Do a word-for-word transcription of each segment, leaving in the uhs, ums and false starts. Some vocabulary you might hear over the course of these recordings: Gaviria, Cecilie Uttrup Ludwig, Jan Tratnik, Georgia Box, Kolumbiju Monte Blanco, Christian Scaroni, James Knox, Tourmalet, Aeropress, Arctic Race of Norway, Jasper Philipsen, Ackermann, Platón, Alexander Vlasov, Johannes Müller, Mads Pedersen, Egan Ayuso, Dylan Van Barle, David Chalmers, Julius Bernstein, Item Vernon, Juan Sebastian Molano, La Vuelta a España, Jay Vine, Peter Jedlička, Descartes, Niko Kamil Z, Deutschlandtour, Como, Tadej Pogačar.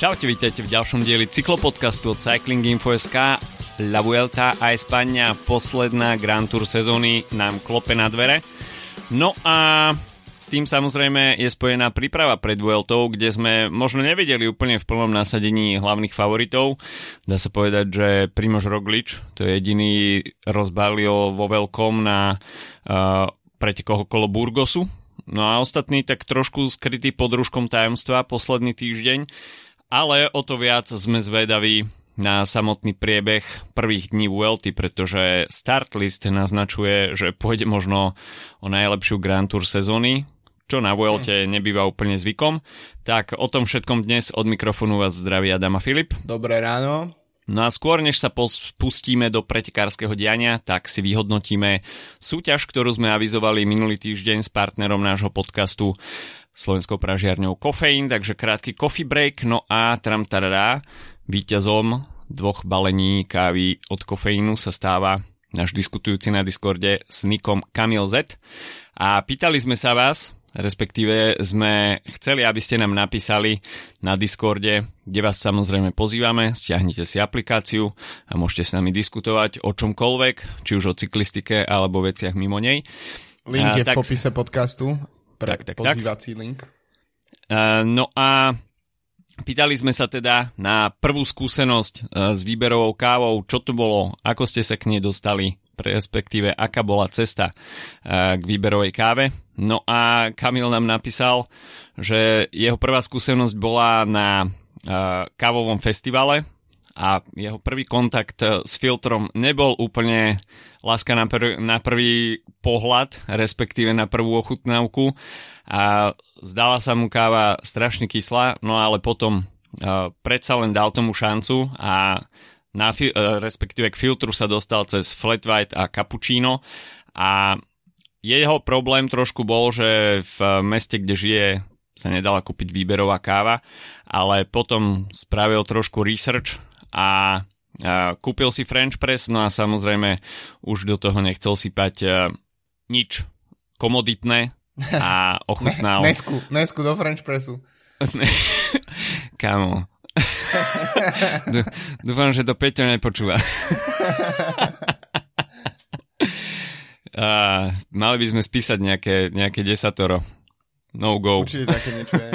Čaute, vítajte v ďalšom dieli cyklopodcastu od Cyclinginfo.sk. La Vuelta a España, posledná Grand Tour sezóny, nám klope na dvere. No a s tým samozrejme je spojená príprava pred Vueltou, kde sme možno nevedeli úplne v plnom nasadení hlavných favoritov. Dá sa povedať, že Primož Roglič, to je jediný, rozbalil vo veľkom na uh, pretekoch okolo Burgosu. No a ostatní tak trošku skrytý pod rúškom tajomstva posledný týždeň, ale o to viac sme zvedaví na samotný priebeh prvých dní Vuelty, pretože startlist naznačuje, že pôjde možno o najlepšiu Grand Tour sezóny, čo na Vuelte nebýva úplne zvykom. Tak o tom všetkom dnes od mikrofónu vás zdraví Adam a Filip. Dobré ráno. No a skôr, než sa pustíme do pretekárskeho diania, tak si vyhodnotíme súťaž, ktorú sme avizovali minulý týždeň s partnerom nášho podcastu Slovenskou pražiarňou COFFEEIN, takže krátky coffee break, no a tramtará. Víťazom dvoch balení kávy od kofeínu sa stáva náš diskutujúci na Discorde s Nikom Kamil Z. A pýtali sme sa vás, respektíve sme chceli, aby ste nám napísali na Discorde, kde vás samozrejme pozývame, stiahnite si aplikáciu a môžete s nami diskutovať o čomkoľvek, či už o cyklistike alebo veciach mimo nej. Link je a, tak, v popise podcastu, pre tak, tak, pozývací tak. Link. A, no a pýtali sme sa teda na prvú skúsenosť s výberovou kávou, čo to bolo, ako ste sa k nej dostali, respektíve aká bola cesta k výberovej káve. No a Kamil nám napísal, že jeho prvá skúsenosť bola na kávovom festivale a jeho prvý kontakt s filtrom nebol úplne láska na, prv, na prvý pohľad, respektíve na prvú ochutnávku. A zdala sa mu káva strašne kyslá, no ale potom uh, predsa len dal tomu šancu a na fi- uh, respektíve k filtru sa dostal cez flat white a cappuccino. A jeho problém trošku bol, že v meste, kde žije, sa nedala kúpiť výberová káva, ale potom spravil trošku research a uh, kúpil si French Press, no a samozrejme už do toho nechcel sypať uh, nič komoditné, a ochutnal... Nesku, nesku do French Pressu. Kámo. Dúfam, že to Peťo nepočúva. uh, mali by sme spísať nejaké, nejaké desatoro. No go. Určite také niečo je.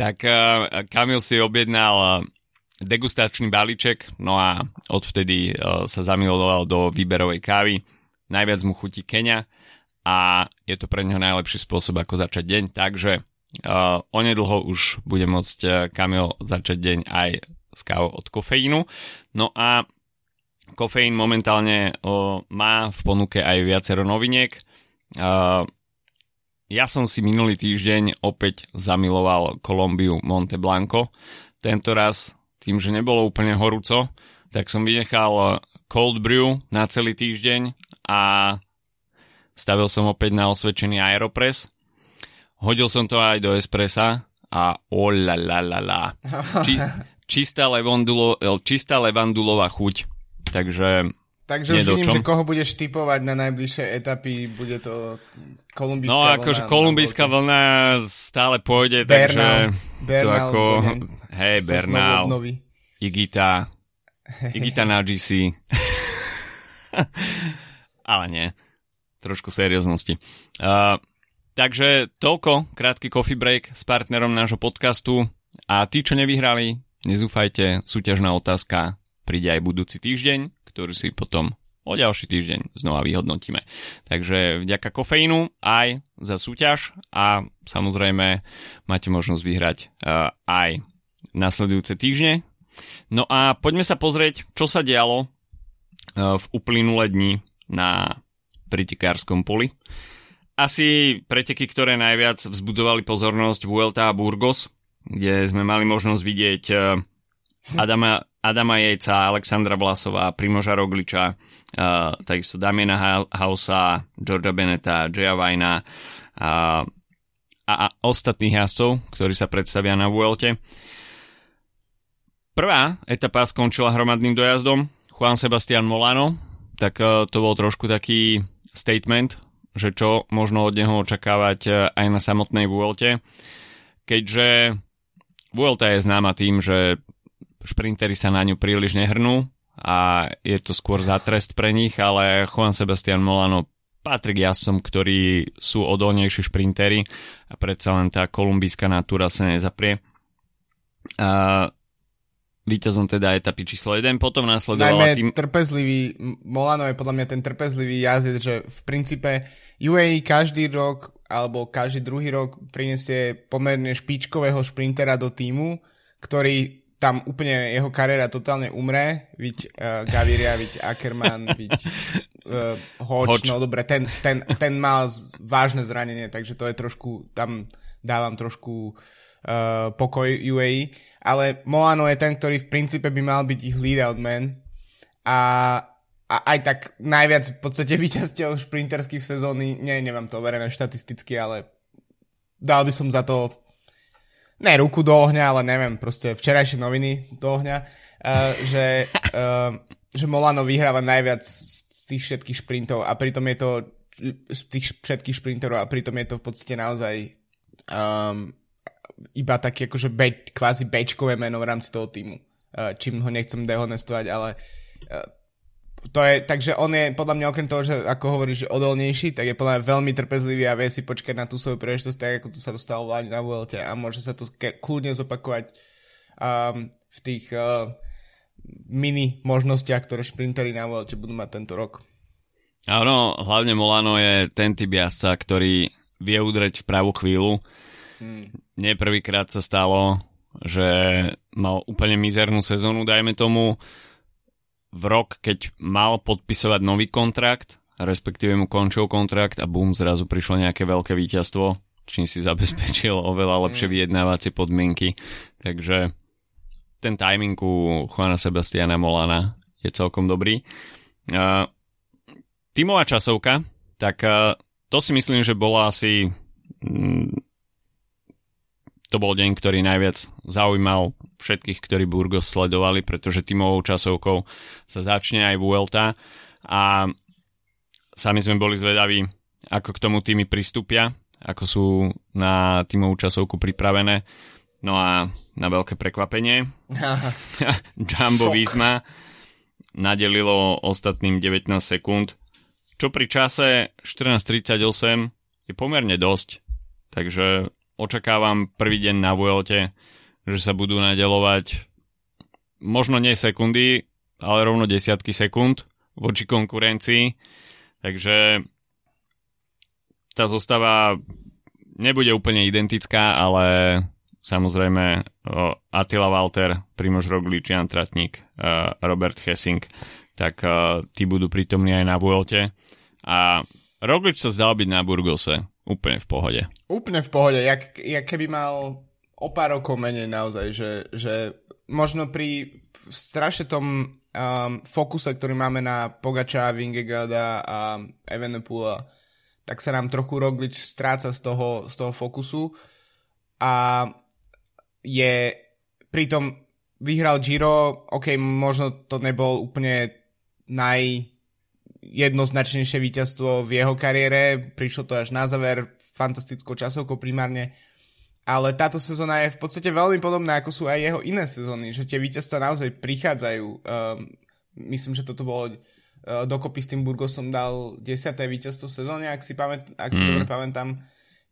Tak uh, Kamil si objednal degustačný balíček, no a odvtedy uh, sa zamiloval do výberovej kávy. Najviac mu chutí Keňa a je to pre neho najlepší spôsob, ako začať deň, takže uh, onedlho už bude môcť uh, Kamil začať deň aj s kávou od kofeínu. No a kofeín momentálne uh, má v ponuke aj viacero noviniek. Uh, ja som si minulý týždeň opäť zamiloval Kolumbiu Monte Blanco. Tento raz, tým, že nebolo úplne horúco, tak som vynechal cold brew na celý týždeň a stavil som opäť na osvedčený Aeropress. Hodil som to aj do espressa a olalalala. Či, čistá, levandulo, čistá levandulová chuť. Takže... Takže už vidím, že koho budeš typovať na najbližšej etapy, bude to kolumbijská vlna. No akože kolumbijská vlna stále pôjde, Bernal, takže... Bernal. Ako, hej, Bernal. Higuita. Higuita na gé cé. Ale nie. Trošku serióznosti. Uh, takže toľko, krátky coffee break s partnerom nášho podcastu. A tí, čo nevyhrali, nezúfajte, súťažná otázka príde aj budúci týždeň, ktorú si potom o ďalší týždeň znova vyhodnotíme. Takže vďaka kofeínu aj za súťaž a samozrejme máte možnosť vyhrať uh, aj nasledujúce týždne. No a poďme sa pozrieť, čo sa dialo uh, v uplynulé dni na pretekárskom poli. Asi preteky, ktoré najviac vzbudzovali pozornosť, Vuelta a Burgos, kde sme mali možnosť vidieť Adama, Adama Yatesa, Alexandra Vlasova, Primoža Rogliča, uh, takisto Damiana Hausa, Georgia Beneta, Jaya Vina uh, a, a ostatných jazdcov, ktorí sa predstavia na Vuelte. Prvá etapa skončila hromadným dojazdom. Juan Sebastian Molano, tak uh, to bol trošku taký statement, že čo možno od neho očakávať aj na samotnej Vuelte, keďže Vuelta je známa tým, že šprinteri sa na ňu príliš nehrnú a je to skôr za trest pre nich, ale Juan Sebastian Molano patrí k jasom, ktorí sú odolnejší šprinteri a predsa len tá kolumbijská natúra sa nezaprie. A víťazom teda etapy číslo jeden, potom následovala... Najmä tým... trpezlivý, Molano je podľa mňa ten trpezlivý jazdec, že v princípe ú á é každý rok alebo každý druhý rok prinesie pomerne špičkového šprintera do týmu, ktorý tam úplne jeho kariéra totálne umre, viď uh, Gaviria, viď Ackermann, viď uh, Hodge, no dobre, ten, ten, ten mal vážne zranenie, takže to je trošku, tam dávam trošku uh, pokoj ú á é, ale Molano je ten, ktorý v princípe by mal byť ich lead-out man a, a aj tak najviac v podstate víťazťov šprinterských v sezóny, nie, nemám to overené štatisticky, ale dal by som za to ne ruku do ohňa, ale neviem, proste včerajšie noviny do ohňa, uh, že, uh, že Molano vyhráva najviac z tých všetkých šprintov a pritom je to z tých všetkých šprinterov a pritom je to v podstate naozaj um, iba taký akože be, kvázi bečkové meno v rámci toho týmu. Uh, čím ho nechcem dehonestovať, ale uh, to je, takže on je podľa mňa okrem toho, že ako hovoríš, že odolnejší, tak je podľa mňa veľmi trpezlivý a vie si počkať na tú svoju príležitosť, tak ako to sa dostalo vláň na Vuelte a môže sa to ke- kľudne zopakovať um, v tých uh, mini možnostiach, ktoré šprinteri na Vuelte budú mať tento rok. Áno, hlavne Molano je ten typ jazdca, ktorý vie udreť v pravú chvíľu. Hmm. Nie prvýkrát sa stalo, že mal úplne mizernú sezónu, dajme tomu, v rok, keď mal podpisovať nový kontrakt, respektíve mu končil kontrakt a bum, zrazu prišlo nejaké veľké víťazstvo, čím si zabezpečil oveľa lepšie vyjednávacie podmienky. Takže ten timing u Juana Sebastiana Molana je celkom dobrý. Uh, tímová časovka, tak uh, to si myslím, že bola asi... Mm, to bol deň, ktorý najviac zaujímal všetkých, ktorí Burgos sledovali, pretože tímovou časovkou sa začne aj Vuelta a sami sme boli zvedaví, ako k tomu tímy pristúpia, ako sú na tímovú časovku pripravené. No a na veľké prekvapenie Jumbo Visma nadelilo ostatným devätnásť sekúnd, čo pri čase štrnásť tridsaťosem je pomerne dosť, takže očakávam prvý deň na Vuelte, že sa budú nadeľovať možno nie sekundy, ale rovno desiatky sekúnd voči konkurencii. Takže tá zostava nebude úplne identická, ale samozrejme Attila Valter, Primož Roglič, Jan Tratnik, Robert Hessing, tak tí budú prítomní aj na Vuelte. A Roglič sa zdal byť na Burgose úplne v pohode. Úplne v pohode, jak, jak keby mal o pár rokov menej naozaj, že, že možno pri strašne tom um, fokuse, ktorý máme na Pogača, Vingegaarda a Evenepoela, tak sa nám trochu Roglič stráca z toho, z toho fokusu a je pritom vyhral Giro, ok, možno to nebol úplne naj... jednoznačnejšie víťazstvo v jeho kariére, prišlo to až na záver fantastickou časovkou primárne, ale táto sezóna je v podstate veľmi podobná, ako sú aj jeho iné sezóny, že tie víťazstvá naozaj prichádzajú. Um, myslím, že toto bolo uh, dokopy s tým Burgosom dal desiate víťazstvo v sezóne, ak si, pamät- ak si mm. dobre pamätám.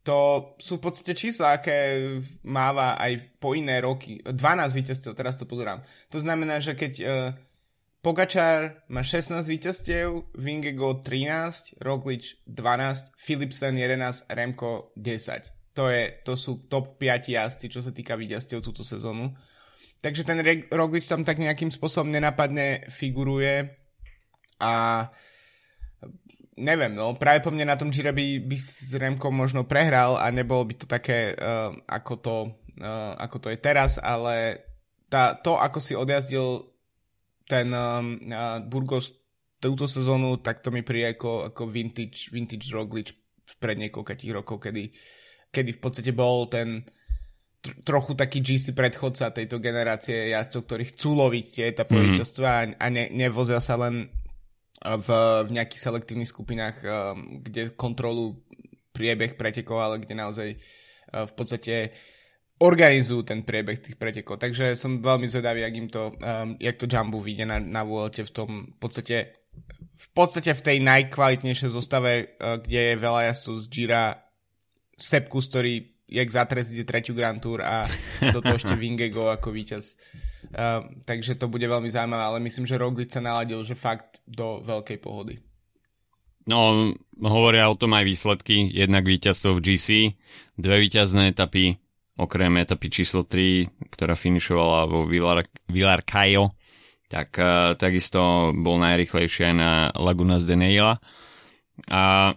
To sú v podstate čísla, aké máva aj po iné roky. dvanásť víťazstiev, teraz to pozerám. To znamená, že keď... Uh, Pogačar má šestnásť víťazstiev, Vingegaard trinásť, Roglič dvanásť, Philipsen jedenásť, Remco desať. To, je, to sú top päť jazdci, čo sa týka víťazstiev túto sezónu. Takže ten Re- Roglič tam tak nejakým spôsobom nenapadne figuruje a neviem, no práve po mne na tom Gire by, by s Remkom možno prehral a nebolo by to také, uh, ako, to, uh, ako to je teraz, ale tá, to, ako si odjazdil ten um, uh, Burgos túto sezónu, tak to mi príde ako, ako vintage, vintage Roglič pred niekoľkých rokov, kedy, kedy v podstate bol ten tr- trochu taký gé cé predchodca tejto generácie jazdcov, ktorí chcú loviť tie etapové mm-hmm. víťazstvá a ne, nevozia sa len v, v nejakých selektívnych skupinách, um, kde kontrolu priebeh pretekov, ale kde naozaj uh, v podstate organizujú ten priebeh tých pretekov. Takže som veľmi zvedavý, jak im to, um, jak to Jumbo vyjde na, na Vuelte v tom v podstate, v podstate v tej najkvalitnejšej zostave, uh, kde je veľa jazdcov z Gira, Sepp Kuss, ktorý jak zatres ide tretiu Grand Tour a do toho ešte Vingegaard ako víťaz. Uh, takže to bude veľmi zaujímavé, ale myslím, že Roglič sa naladil, že fakt do veľkej pohody. No, hovoria o tom aj výsledky, jednak víťazstvo v gé cé, dve víťazné etapy, okrem etapy číslo tri, ktorá finišovala vo Villarcayo, tak uh, takisto bol najrychlejší aj na Lagunas de Neila. A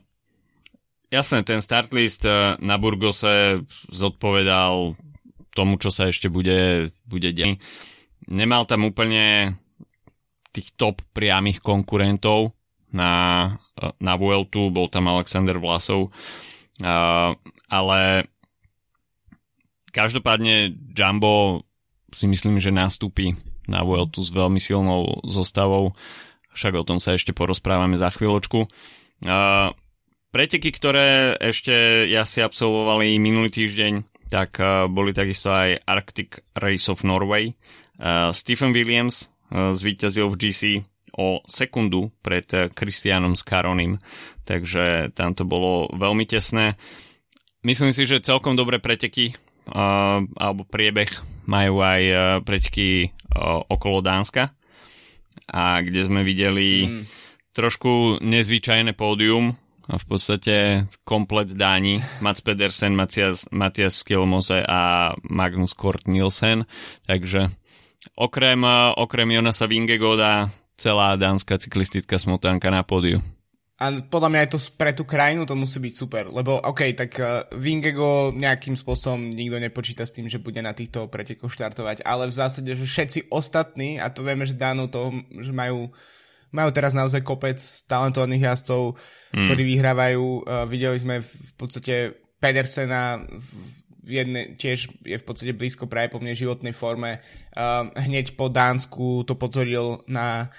jasné, ten start list uh, na Burgose zodpovedal tomu, čo sa ešte bude, bude deň. Nemal tam úplne tých top priamých konkurentov na, na Vueltu, bol tam Alexander Vlasov, uh, ale každopádne Jumbo si myslím, že nastúpi na Vueltu s veľmi silnou zostavou, však o tom sa ešte porozprávame za chvíľočku. Uh, preteky, ktoré ešte jasi absolvovali minulý týždeň, tak uh, boli takisto aj Arctic Race of Norway. Uh, Stephen Williams uh, zvíťazil v gé cé o sekundu pred Christianom Scaronim, takže tam to bolo veľmi tesné. Myslím si, že celkom dobré preteky uh, alebo priebeh majú aj uh, preteky uh, okolo Dánska, a kde sme videli mm. trošku nezvyčajné pódium, a v podstate komplet Dáni, Mads Pedersen, Matias Skjelmose a Magnus Cort Nielsen, takže okrem, uh, okrem Jonasa Vingegaarda celá dánska cyklistická smotanka na pódiu. A podľa mňa aj to pre tú krajinu to musí byť super, lebo ok, tak uh, Vingegaard nejakým spôsobom nikto nepočíta s tým, že bude na týchto pretekoch štartovať, ale v zásade, že všetci ostatní, a to vieme, že Dánov toho, že majú, majú teraz naozaj kopec talentovaných jazdcov, mm. ktorí vyhrávajú. Uh, videli sme v podstate Pedersena v jedne, tiež je v podstate blízko práve po mne životnej forme. Uh, hneď po Dánsku to potvrdil na,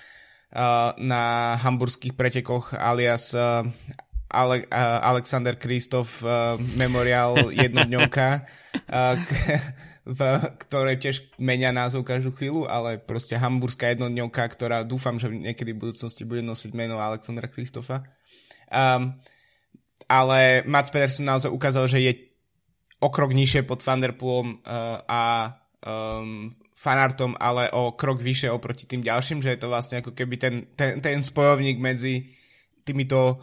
uh, na hamburských pretekoch alias uh, Ale, uh, Alexander Kristof uh, Memorial jednodňovka, uh, k- v ktorej tiež menia názov každú chvíľu, ale proste hamburská jednodňovka, ktorá dúfam, že niekedy v budúcnosti bude nosiť meno Alexandra Kristofa. Um, ale Mads Pedersen naozaj ukázal, že je o krok nižšie pod Van der Poelom uh, a um, Fanartom, ale o krok vyššie oproti tým ďalším, že je to vlastne ako keby ten, ten, ten spojovník medzi týmito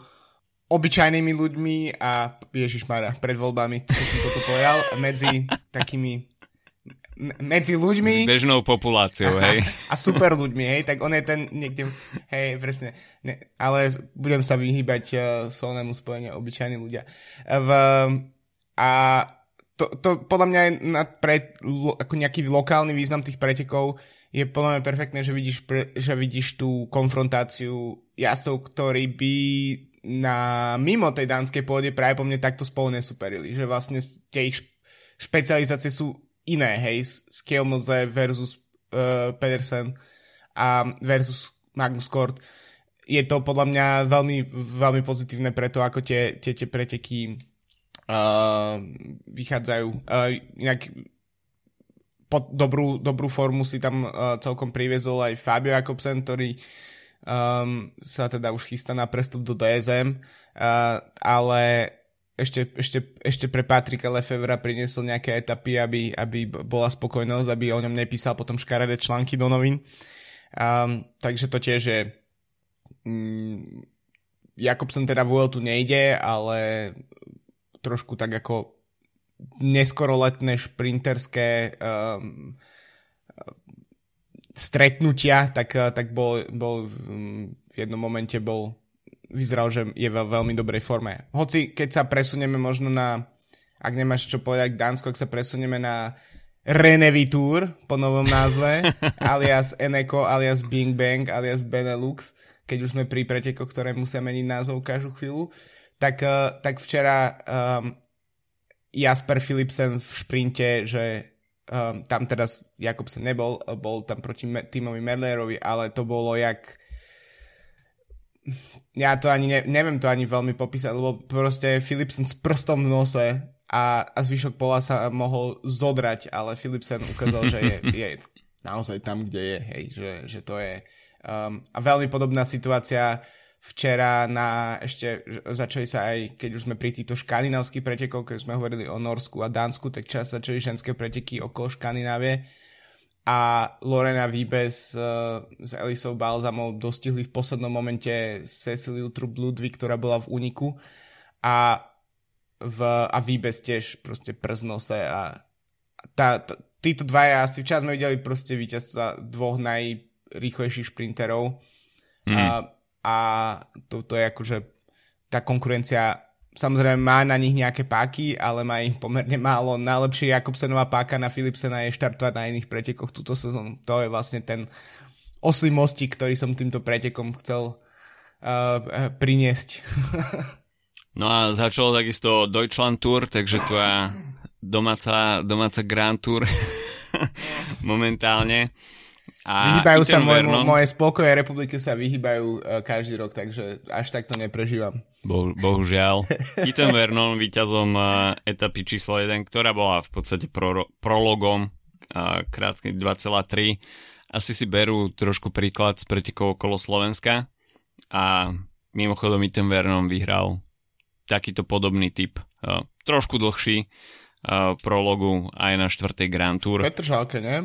obyčajnými ľuďmi a ježišmarja, pred voľbami, čo som toto povedal, medzi takými medzi ľuďmi bežnou populáciou, hej. A super ľuďmi, hej, tak on je ten niekde, hej, presne. Ne, ale budem sa vyhýbať uh, slovnému spojeniu obyčajní ľudia. V a to, to podľa mňa je nad pre, ako nejaký lokálny význam tých pretekov je podľa mňa perfektné, že vidíš, pre, že vidíš tú konfrontáciu jazdcov, ktorí by na mimo tej dánskej pôde práve po mne takto spolu nesuperili, že vlastne tie ich špecializácie sú iné, hej, Skjelmose versus uh, Pedersen a versus Magnus Cort. Je to podľa mňa veľmi, veľmi pozitívne preto, ako tie, tie, tie preteky Uh, vychádzajú. Uh, inak pod dobrú, dobrú formu si tam uh, celkom priviezol aj Fabio Jakobsen, ktorý um, sa teda už chystá na prestup do dé es em, uh, ale ešte, ešte, ešte pre Patrika Lefevra priniesol nejaké etapy, aby, aby bola spokojnosť, aby o ňom nepísal potom škaredé články do novín. Um, takže to tiež je um, Jakobsen teda v Vueltu nejde, ale trošku tak ako neskoroletné šprinterské um, stretnutia, tak, tak bol, bol v jednom momente bol, vyzeral, že je v veľmi dobrej forme. Hoci keď sa presunieme možno na, ak nemáš čo povedať k Dánsku, ak sa presunieme na Renevitour po novom názve, alias Eneco, alias Bing Bang, alias Benelux, keď už sme pri pretekoch, ktoré musia meniť názov každú chvíľu, Tak, tak včera um, Jasper Philipsen v šprinte, že um, tam teraz Jakobsen nebol, bol tam proti tímovi Merlerovi, ale to bolo jak... Ja to ani ne, neviem to ani veľmi popísať, lebo proste Philipsen s prstom v nose a, a zvyšok pola sa mohol zodrať, ale Philipsen ukázal, že je, je naozaj tam, kde je, hej, že, že to je. Um, a veľmi podobná situácia včera na ešte, začali sa aj, keď už sme pri týchto škandinávskych pretekov, keď sme hovorili o Norsku a Dánsku, tak čas začali ženské preteky okolo Škandinávie a Lorena Wiebes uh, s Elisou Balzamou dostihli v poslednom momente Cecilie Uttrup Ludwig, ktorá bola v úniku a, v, a Wiebes tiež proste prznol sa a tá, tá, títo dvaja asi včas sme videli proste víťazstva dvoch najrýchlejších šprinterov mm. a a to, to je akože tá konkurencia samozrejme má na nich nejaké páky, ale má ich pomerne málo. Najlepšie Jakobsenová páka na Philipsena je štartovať na iných pretekoch túto sezónu. To je vlastne ten oslý mostík, ktorý som týmto pretekom chcel uh, priniesť. No a začalo takisto Deutschlandtour, takže tvoja domáca, domáca Grand Tour momentálne. A vyhýbajú sa moje, moje spolkové republiky sa vyhýbajú uh, každý rok, takže až tak to neprežívam. Bo, bohužiaľ. Item Vernon víťazom uh, etapy číslo jeden, ktorá bola v podstate pro, prologom uh, krátky dva celé tri. Asi si berú trošku príklad z pretekov okolo Slovenska a mimochodom Item Vernon vyhral takýto podobný typ. Uh, trošku dlhší uh, prologu aj na štvrtej Grand Tour. Petržalke, nie?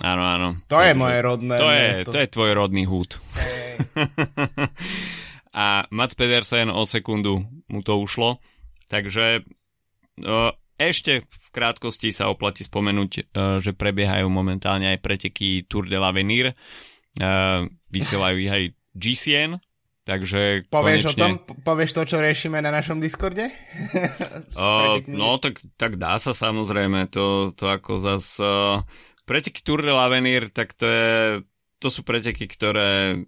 Áno, áno. To, to je moje rodné to miesto. Je, to je tvoj rodný húd. Hey. A Mads Pedersen o sekundu mu to ušlo. Takže o, ešte v krátkosti sa oplatí spomenúť, o, že prebiehajú momentálne aj preteky Tour de l'Avenir. O, vysielajú ich aj G C N. Takže povieš konečne... o tom? Povieš to, čo riešime na našom Discorde? O, no, tak, tak dá sa samozrejme. To, to ako zas... O, preteky Tour de l'Avenir, tak to, je, to sú preteky, ktoré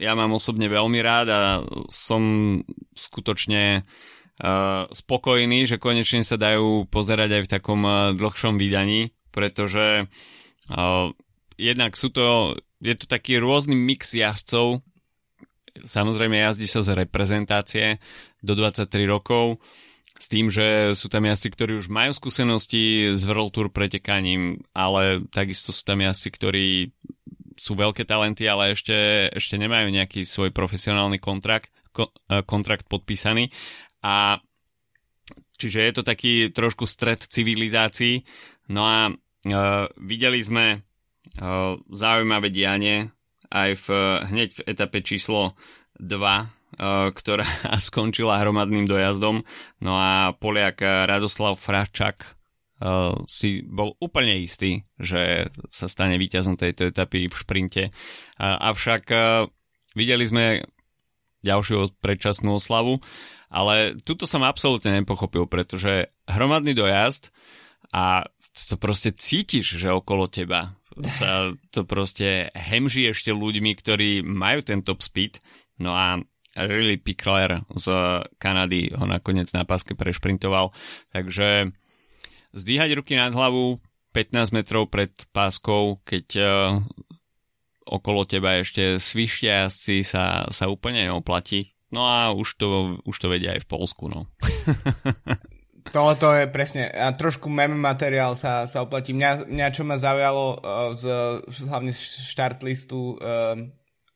ja mám osobne veľmi rád a som skutočne uh, spokojný, že konečne sa dajú pozerať aj v takom uh, dlhšom vydaní, pretože uh, jednak sú to, je to taký rôzny mix jazdcov, samozrejme jazdí sa z reprezentácie do dvadsaťtri rokov, s tým, že sú tam jazdci, ktorí už majú skúsenosti s World Tour pretekaním, ale takisto sú tam jazdci, ktorí sú veľké talenty, ale ešte, ešte nemajú nejaký svoj profesionálny kontrakt, kontrakt podpísaný. A čiže je to taký trošku stret civilizácií. No a e, videli sme e, zaujímavé dianie aj v, hneď v etape číslo dva, ktorá skončila hromadným dojazdom. No a Poliak Radoslav Fračak uh, si bol úplne istý, že sa stane víťazom tejto etapy v šprinte. Uh, avšak uh, videli sme ďalšiu predčasnú oslavu, ale tuto som absolútne nepochopil, pretože hromadný dojazd a to proste cítiš, že okolo teba sa to proste hemží ešte ľuďmi, ktorí majú ten top speed. No a Riley Pickler z Kanady ho nakoniec na páske prešprintoval. Takže zdvíhať ruky nad hlavu pätnásť metrov pred páskou, keď uh, okolo teba ešte svištia jazdci, sa, sa úplne neoplatí. No a už to, už to vedia aj v Polsku. No. Toto je presne. A trošku meme materiál sa, sa oplatí. Mňa, mňa, čo ma zaujalo uh, z, hlavne z štartlistu uh,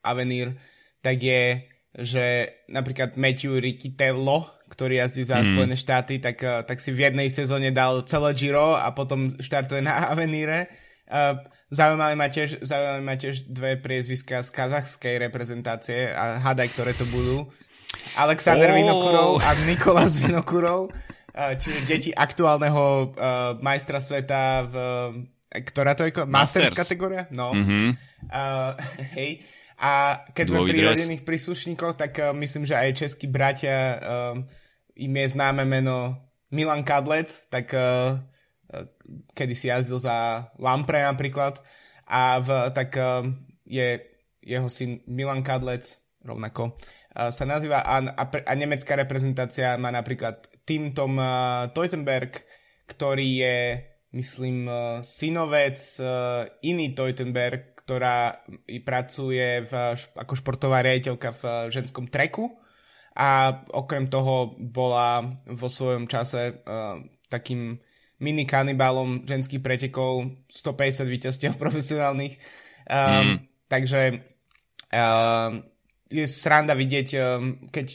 Avenir, tak je, že napríklad Matthew Riccitiello, ktorý jazdí za mm. Spojené štáty, tak, tak si v jednej sezóne dal celé Giro a potom štartuje na Avenire. Zaujímali ma tiež, zaujímali ma tiež dve priezviska z kazachskej reprezentácie a hádaj, ktoré to budú. Alexander oh. Vinokurov a Nikolás Vinokurov, čiže deti aktuálneho majstra sveta v... Ktorá to je? Masters, Masters kategória? No. Mm-hmm. Uh, hej. A keď sme pri rodinných príslušníkoch, tak uh, myslím, že aj českí bratia, um, im je známe meno Milan Kadlec, tak uh, kedy si jazdil za Lampre napríklad, a v, tak uh, je jeho syn Milan Kadlec, rovnako uh, sa nazýva, a, a, a nemecká reprezentácia má napríklad Tim Tom uh, Teutenberg, ktorý je, myslím, uh, synovec uh, iný Teutenberg, ktorá pracuje v, ako športová riaditeľka v ženskom treku a okrem toho bola vo svojom čase uh, takým mini kanibálom ženských pretekov, stopäťdesiat víťazstiev profesionálnych. Um, mm. Takže um, je sranda vidieť, um, keď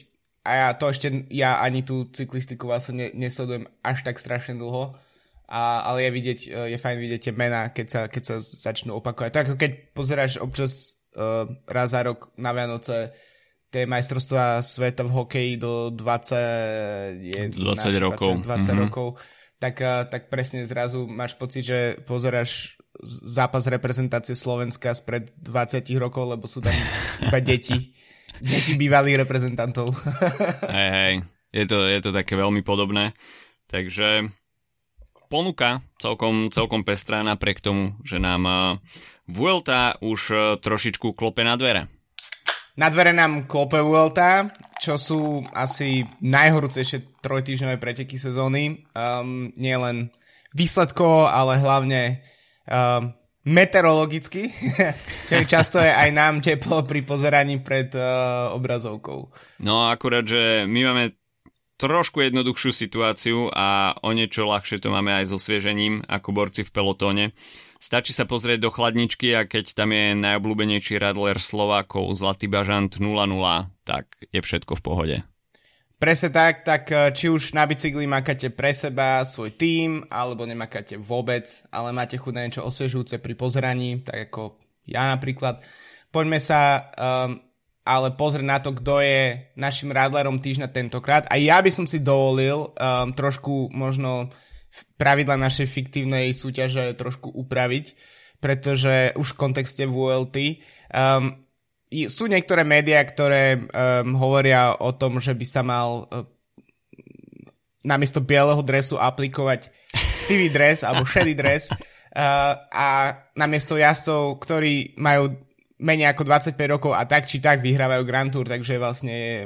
a ja to ešte, ja ani tú cyklistiku vlastne ne, nesledujem až tak strašne dlho, a, ale je vidieť, je fajn vidieť tie mená, keď sa, keď sa začnú opakovať. Tak ako keď pozeráš občas uh, raz za rok na Vianoce tie majstrovstvá sveta v hokeji do dvadsať, je, dvadsať, rokov. dvadsať mm-hmm. rokov, tak, uh, tak presne zrazu máš pocit, že pozeráš zápas reprezentácie Slovenska spred dvadsať rokov, lebo sú tam iba deti. Deti bývalých reprezentantov. Hej, hej, je to, je to také veľmi podobné. Takže ponuka celkom, celkom pestrá napriek tomu, že nám Vuelta už trošičku klope na dvere. Na dvere nám klope Vuelta, čo sú asi najhorúcejšie trojtýždňové preteky sezóny. Um, nie len výsledkovo, ale hlavne... Um, meteorologicky, čo často je aj nám teplo pri pozeraní pred uh, obrazovkou. No akurát, že my máme trošku jednoduchšiu situáciu a o niečo ľahšie to máme aj s osviežením ako borci v pelotóne. Stačí sa pozrieť do chladničky a keď tam je najobľúbenejší radler Slovákov Zlatý Bažant nula nula, tak je všetko v pohode. Presne tak, tak či už na bicykli makáte pre seba svoj tím, alebo nemakáte vôbec, ale máte chuť na niečo osviežujúce pri pozeraní, tak ako ja napríklad. Poďme sa um, ale pozrieť na to, kto je našim radlerom týždňa tentokrát. A ja by som si dovolil um, trošku možno pravidla našej fiktívnej súťaže trošku upraviť, pretože už v kontexte vé el té... Um, Sú niektoré médiá, ktoré um, hovoria o tom, že by sa mal um, namiesto bieleho dresu aplikovať sivý dres alebo šedý dres uh, a namiesto jazdcov, ktorí majú menej ako dvadsaťpäť rokov a tak či tak vyhrávajú Grand Tour, takže vlastne je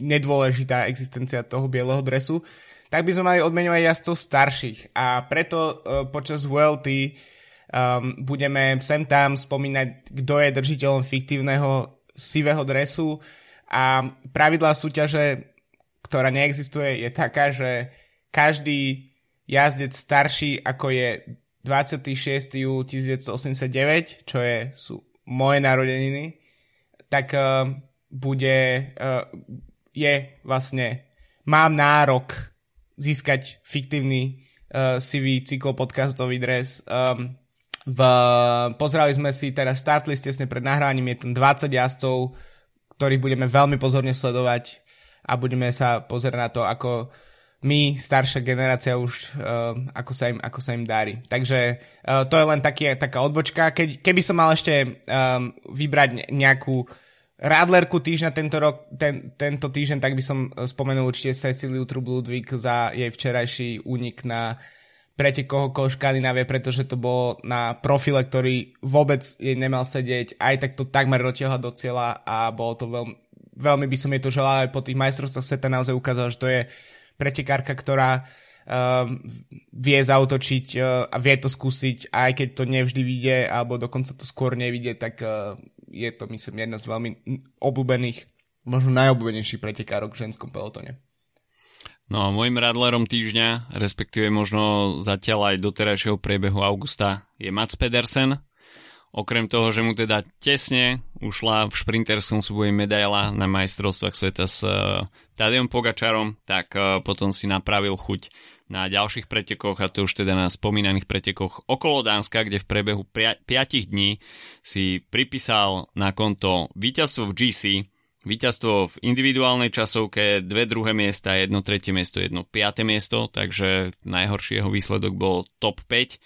nedôležitá existencia toho bieleho dresu, tak by sme mali odmeňovať jazdcov starších. A preto uh, počas vé el té Um, budeme sem tam spomínať, kto je držiteľom fiktívneho sivého dresu, a pravidlá súťaže, ktorá neexistuje, je taká, že každý jazdec starší ako je dvadsiateho šiesteho júla devätnásťstoosemdesiatdeväť, čo je, sú moje narodeniny, tak uh, bude uh, je vlastne mám nárok získať fiktívny uh, sivý cyklopodcastový dres. um, V, pozerali sme si teraz startlist tesne pred nahrávaním, je tam dvadsať jazdcov, ktorých budeme veľmi pozorne sledovať a budeme sa pozerať na to, ako my, staršia generácia už, uh, ako, sa im, ako sa im darí. Takže uh, to je len taký, taká odbočka. Keď, keby som mal ešte um, vybrať nejakú radlerku týždňa tento, rok, ten, tento týždeň, tak by som spomenul určite Ceciliu Uttrup Ludwig za jej včerajší únik na pretekoho okolo Škandinávie, pretože to bolo na profile, ktorý vôbec jej nemal sedieť, aj tak to takmer dotiahla do cieľa a bolo to veľmi, veľmi by som jej to želal, aj po tých majstrovstvách sveta naozaj ukázala, že to je pretekárka, ktorá um, vie zautočiť uh, a vie to skúsiť, aj keď to nevždy vyjde, alebo dokonca to skôr nevyjde, tak uh, je to myslím jedna z veľmi obľúbených, možno najobľúbenejších pretekárok v ženskom pelotone. No a môjim radlerom týždňa, respektíve možno zatiaľ aj doterajšieho priebehu augusta, je Mads Pedersen. Okrem toho, že mu teda tesne ušla v šprinterskom súboji medaila na majstrovstvách sveta s uh, Tadejom Pogačarom, tak uh, potom si napravil chuť na ďalších pretekoch, a to už teda na spomínaných pretekoch okolo Dánska, kde v priebehu piatich dní si pripísal na konto víťazstvo v gé cé, víťazstvo v individuálnej časovke, dve druhé miesta, jedno tretie miesto, jedno piaté miesto, takže najhorší jeho výsledok bol top päť.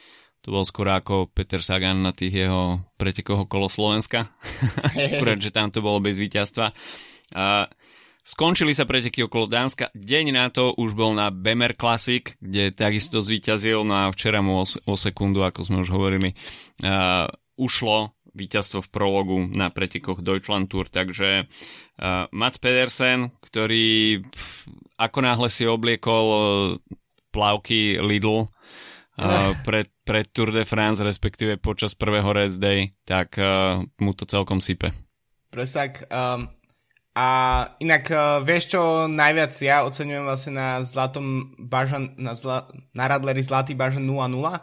To bol skoro ako Peter Sagan na tých jeho pretekoch okolo Slovenska, pretože tam to bolo bez víťazstva. A skončili sa preteky okolo Dánska, deň na to už bol na Bemer Classic, kde takisto zvíťazil, no a včera mu o sekundu, ako sme už hovorili, uh, ušlo víťazstvo v prologu na pretekoch Deutschlandtour, takže uh, Mads Pedersen, ktorý pf, ako náhle si obliekol uh, plavky Lidl uh, pred, pred Tour de France, respektíve počas prvého race day, tak uh, mu to celkom sype. Presne tak. Um, a A inak, uh, vieš čo najviac ja oceňujem vlastne na Zlatom Bažant, na, zla, na Radleri Zlatý Bažant nula nula,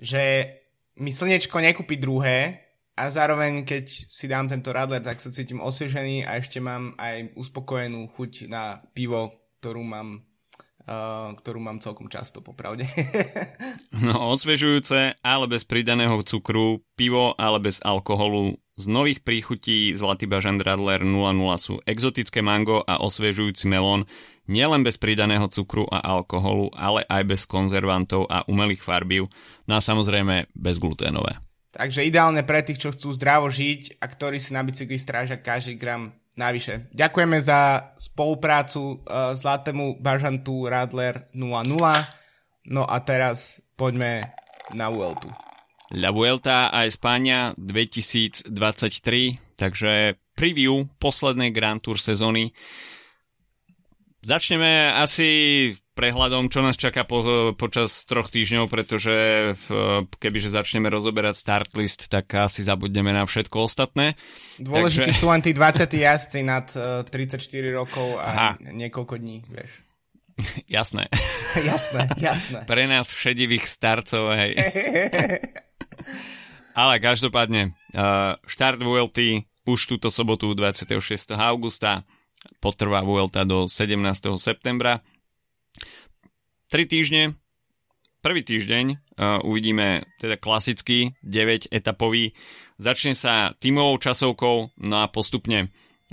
že mi slnečko nekúpi druhé a zároveň keď si dám tento Radler, tak sa cítim osviežený a ešte mám aj uspokojenú chuť na pivo, ktorú mám, uh, ktorú mám celkom často, popravde. No, osviežujúce, ale bez pridaného cukru, pivo, ale bez alkoholu. Z nových príchutí Zlatý Bažant Radler nula nula sú exotické mango a osviežujúci melón, nielen bez pridaného cukru a alkoholu, ale aj bez konzervantov a umelých farbív, no a samozrejme bezgluténové. Takže ideálne pre tých, čo chcú zdravo žiť a ktorí si na bicykli strážia každý gram navyše. Ďakujeme za spoluprácu Zlatému Bažantu Radler nula nula. No a teraz poďme na Vueltu. La Vuelta a España dvetisíctridsaťtri, takže preview poslednej Grand Tour sezóny. Začneme asi prehľadom, čo nás čaká po, počas troch týždňov, pretože v, kebyže začneme rozoberať start list, tak asi zabudneme na všetko ostatné. Dôležití takže... sú len tí dvadsiati jazdci nad tridsaťštyri rokov a Aha. niekoľko dní, vieš. Jasné. Jasné, jasné. Pre nás šedivých starcov, hej. Ale každopádne, uh, štart Vuelty už túto sobotu dvadsiateho šiesteho augusta, potrvá Vuelta do sedemnásteho septembra. Tri týždne, prvý týždeň uh, uvidíme teda klasický deväťetapový. Začne sa tímovou časovkou, no a postupne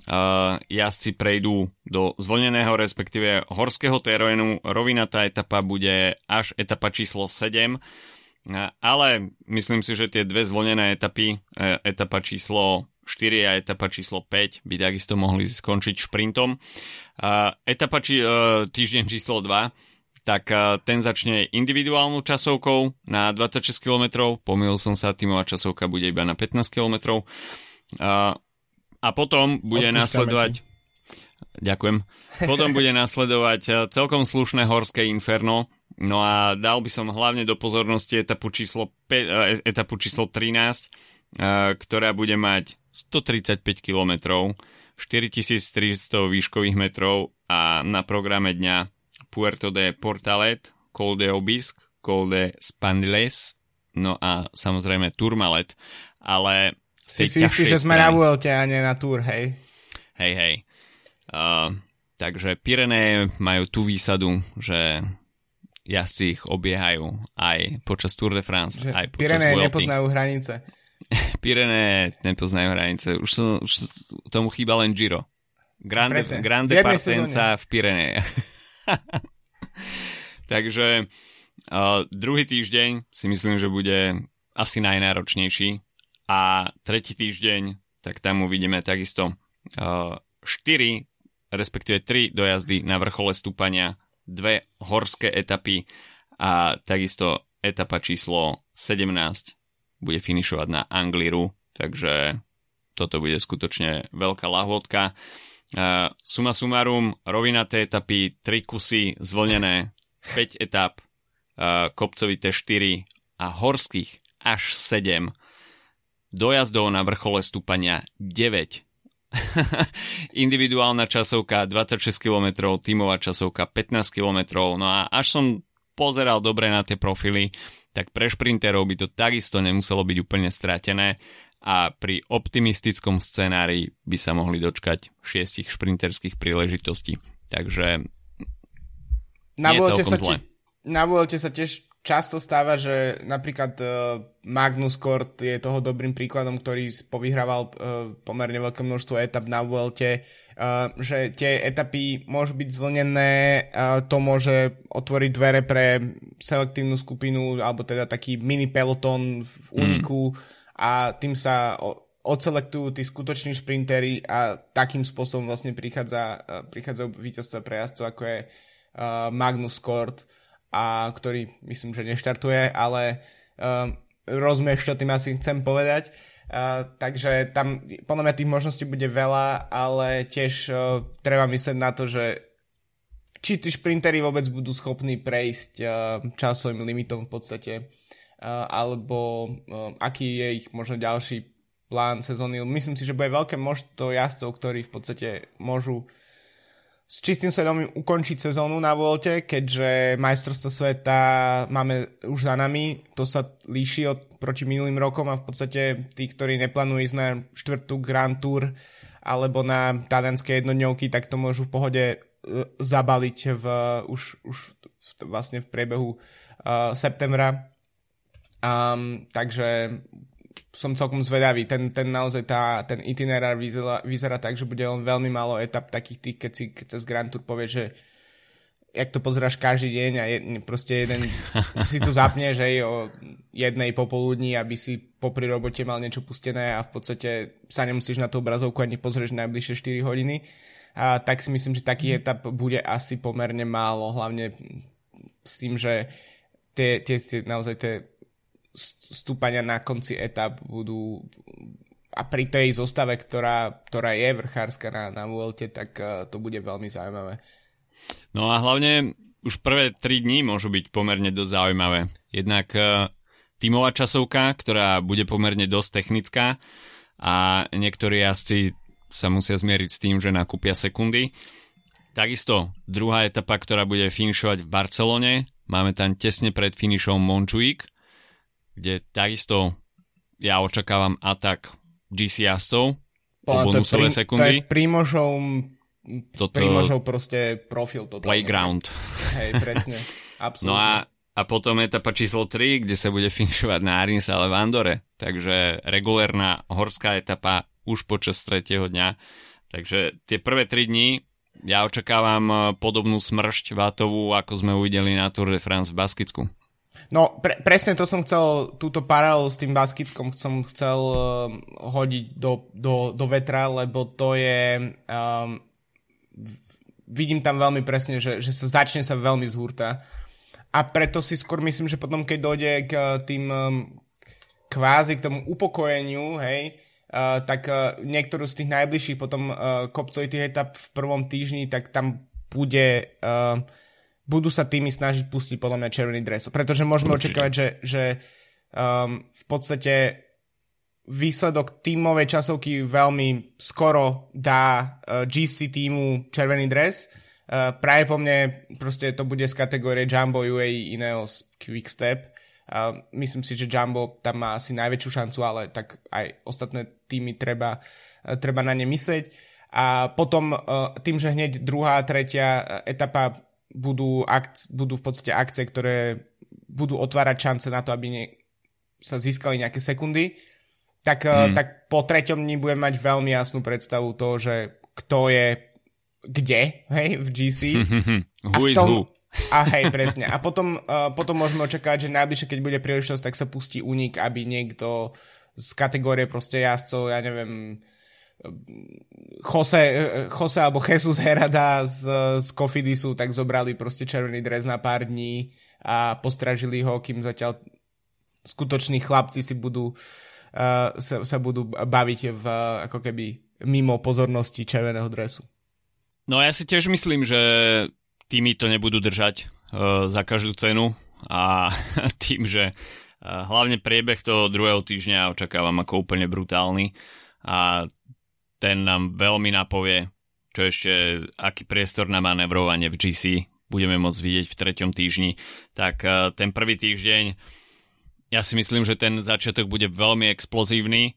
Uh, jazdci prejdú do zvoleného, respektíve horského terénu. Rovinatá etapa bude až etapa číslo sedem, uh, ale myslím si, že tie dve zvolené etapy, uh, etapa číslo štyri a etapa číslo päť, by takisto mohli skončiť šprintom. Uh, etapa či, uh, týždeň číslo dva, tak uh, ten začne individuálnou časovkou na dvadsaťšesť kilometrov, pomýlil som sa, tímová časovka bude iba na pätnásť kilometrov. Uh, A potom bude Odpúšťame nasledovať... Ti. Ďakujem. Potom bude nasledovať celkom slušné horské inferno. No a dal by som hlavne do pozornosti etapu číslo, päť, etapu číslo trinásť, ktorá bude mať stotridsaťpäť kilometrov, štyritisíctristo výškových metrov a na programe dňa Puerto de Portalet, Col de Obisque, Col de Spandiles, no a samozrejme Tourmalet. Ale... Si si istý, že sme na Vuelte a nie na Tour, hej? Hej, hej. Uh, takže Pyreneje majú tú výsadu, že jazdci ich obiehajú aj počas Tour de France, že aj počas Pyreneje Vuelty. Nepoznajú hranice. Pyreneje nepoznajú hranice. Už, som, už tomu chýba len Giro. Grande, grande partenza v Pyreneje. Takže uh, druhý týždeň si myslím, že bude asi najnáročnejší. A tretí týždeň, tak tam uvidíme takisto štyri, respektíve tri dojazdy na vrchole stúpania, dve horské etapy a takisto etapa číslo sedemnásť bude finišovať na Angliru, takže toto bude skutočne veľká lahôdka. Suma sumarum, rovinaté etapy, tri kusy, zvlnené, päť etap, kopcovité štyri a horských až sedem. Dojazdov na vrchole stúpania deväť. Individuálna časovka dvadsaťšesť kilometrov, tímová časovka pätnásť kilometrov. No a až som pozeral dobre na tie profily, tak pre šprinterov by to takisto nemuselo byť úplne stratené a pri optimistickom scenári by sa mohli dočkať šiestich šprinterských príležitostí. Takže na nie celkom sa zle. Ti, na Vuelte sa tiež často stáva, že napríklad uh, Magnus Kort je toho dobrým príkladom, ktorý povyhrával uh, pomerne veľké množstvo etap na Vuelte, uh, že tie etapy môžu byť zvlnené, uh, to môže otvoriť dvere pre selektívnu skupinu, alebo teda taký mini peloton v úniku mm. a tým sa o, odselektujú tí skutoční šprintéri a takým spôsobom vlastne prichádza, uh, prichádzajú víťazstva pre jazdcov, ako je uh, Magnus Kort, a ktorý myslím, že neštartuje, ale uh, rozumieš, čo tým asi chcem povedať. Uh, takže tam podľa mňa tých možností bude veľa, ale tiež uh, treba myslieť na to, že či tí šprinteri vôbec budú schopní prejsť uh, časovým limitom v podstate, uh, alebo uh, aký je ich možno ďalší plán sezóny. Myslím si, že bude veľké množstvo jazdcov, ktorí v podstate môžu s čistým svedomím ukončiť sezónu na Vuelte, keďže majstrovstvo sveta máme už za nami. To sa líši od proti minulým rokom a v podstate tí, ktorí neplánujú ísť na štvrtú Grand Tour alebo na talianske jednodňovky, tak to môžu v pohode zabaliť v, už, už v, vlastne v priebehu uh, septembra. Um, takže som celkom zvedavý. Ten, ten naozaj tá, ten itinerár vyzerá, vyzerá tak, že bude len veľmi málo etap takých tých, keď si keď cez Grand Tour povie, že jak to pozeráš každý deň a je, proste jeden si to zapneš hej, o jednej popoludní, aby si popri robote mal niečo pustené a v podstate sa nemusíš na tú obrazovku ani pozrieš najbližšie štyri hodiny. A tak si myslím, že takých etap bude asi pomerne málo, hlavne s tým, že tie, tie, tie naozaj tie stúpania na konci etap budú a pri tej zostave, ktorá, ktorá je vrchárska na, na Vuelte, tak to bude veľmi zaujímavé. No a hlavne už prvé tri dni môžu byť pomerne dosť zaujímavé. Jednak tímová časovka, ktorá bude pomerne dosť technická a niektorí jazdci sa musia zmieriť s tým, že nakúpia sekundy. Takisto druhá etapa, ktorá bude finišovať v Barcelone. Máme tam tesne pred finišom Montjuic, kde takisto ja očakávam atak gé cé jazdcov o bonusové prim, sekundy. To je Primožov Toto Primožov proste profil. Toto playground. Neviem. Hej, presne. Absolutne. No a, a potom etapa číslo tri, kde sa bude finišovať na Arins ale v Andore. Takže regulérna horská etapa už počas tretieho dňa. Takže tie prvé tri dni ja očakávam podobnú smršť vátovú, ako sme uvideli na Tour de France v Baskicku. No, pre, presne to som chcel, túto paralelu s tým Baskickom som chcel uh, hodiť do, do, do vetra, lebo to je... Um, vidím tam veľmi presne, že, že sa začne sa veľmi z hurta. A preto si skôr myslím, že potom, keď dojde k tým kvázi, k tomu upokojeniu, hej, tak niektorú z tých najbližších potom kopcovitých etap v prvom týždni, tak tam bude, budú sa tými snažiť pustiť podľa mňa červený dres. Pretože môžeme Určite. očakávať, že, že v podstate... výsledok tímovej časovky veľmi skoro dá gé cé tímu červený dres. Práve po mne proste to bude z kategórie Jumbo, ú á é, Ineos, Quickstep. Myslím si, že Jumbo tam má asi najväčšiu šancu, ale tak aj ostatné tímy treba, treba na ne myslieť. A potom tým, že hneď druhá, tretia etapa budú, akc- budú v podstate akcie, ktoré budú otvárať šance na to, aby ne- sa získali nejaké sekundy, Tak, hmm. tak po treťom dni budem mať veľmi jasnú predstavu toho, že kto je kde, hej, v gé cé. Who a v tom, is who. A hej, presne. A potom, uh, potom môžeme očakávať, že najbližšie, keď bude príležitosť, tak sa pustí únik, aby niekto z kategórie proste jazdcov, ja neviem, Jose, Jose alebo Jesus Herrada z, z Coffidisu, tak zobrali proste červený dres na pár dní a postražili ho, kým zatiaľ skutoční chlapci si budú Uh, sa, sa budú baviť v, ako keby mimo pozornosti červeného dresu. No ja si tiež myslím, že tímy to nebudú držať uh, za každú cenu a tým, že uh, hlavne priebeh toho druhého týždňa očakávam ako úplne brutálny a ten nám veľmi napovie, čo ešte, aký priestor na manevrovanie v gé cé budeme môcť vidieť v treťom týždni. Tak uh, ten prvý týždeň ja si myslím, že ten začiatok bude veľmi explozívny.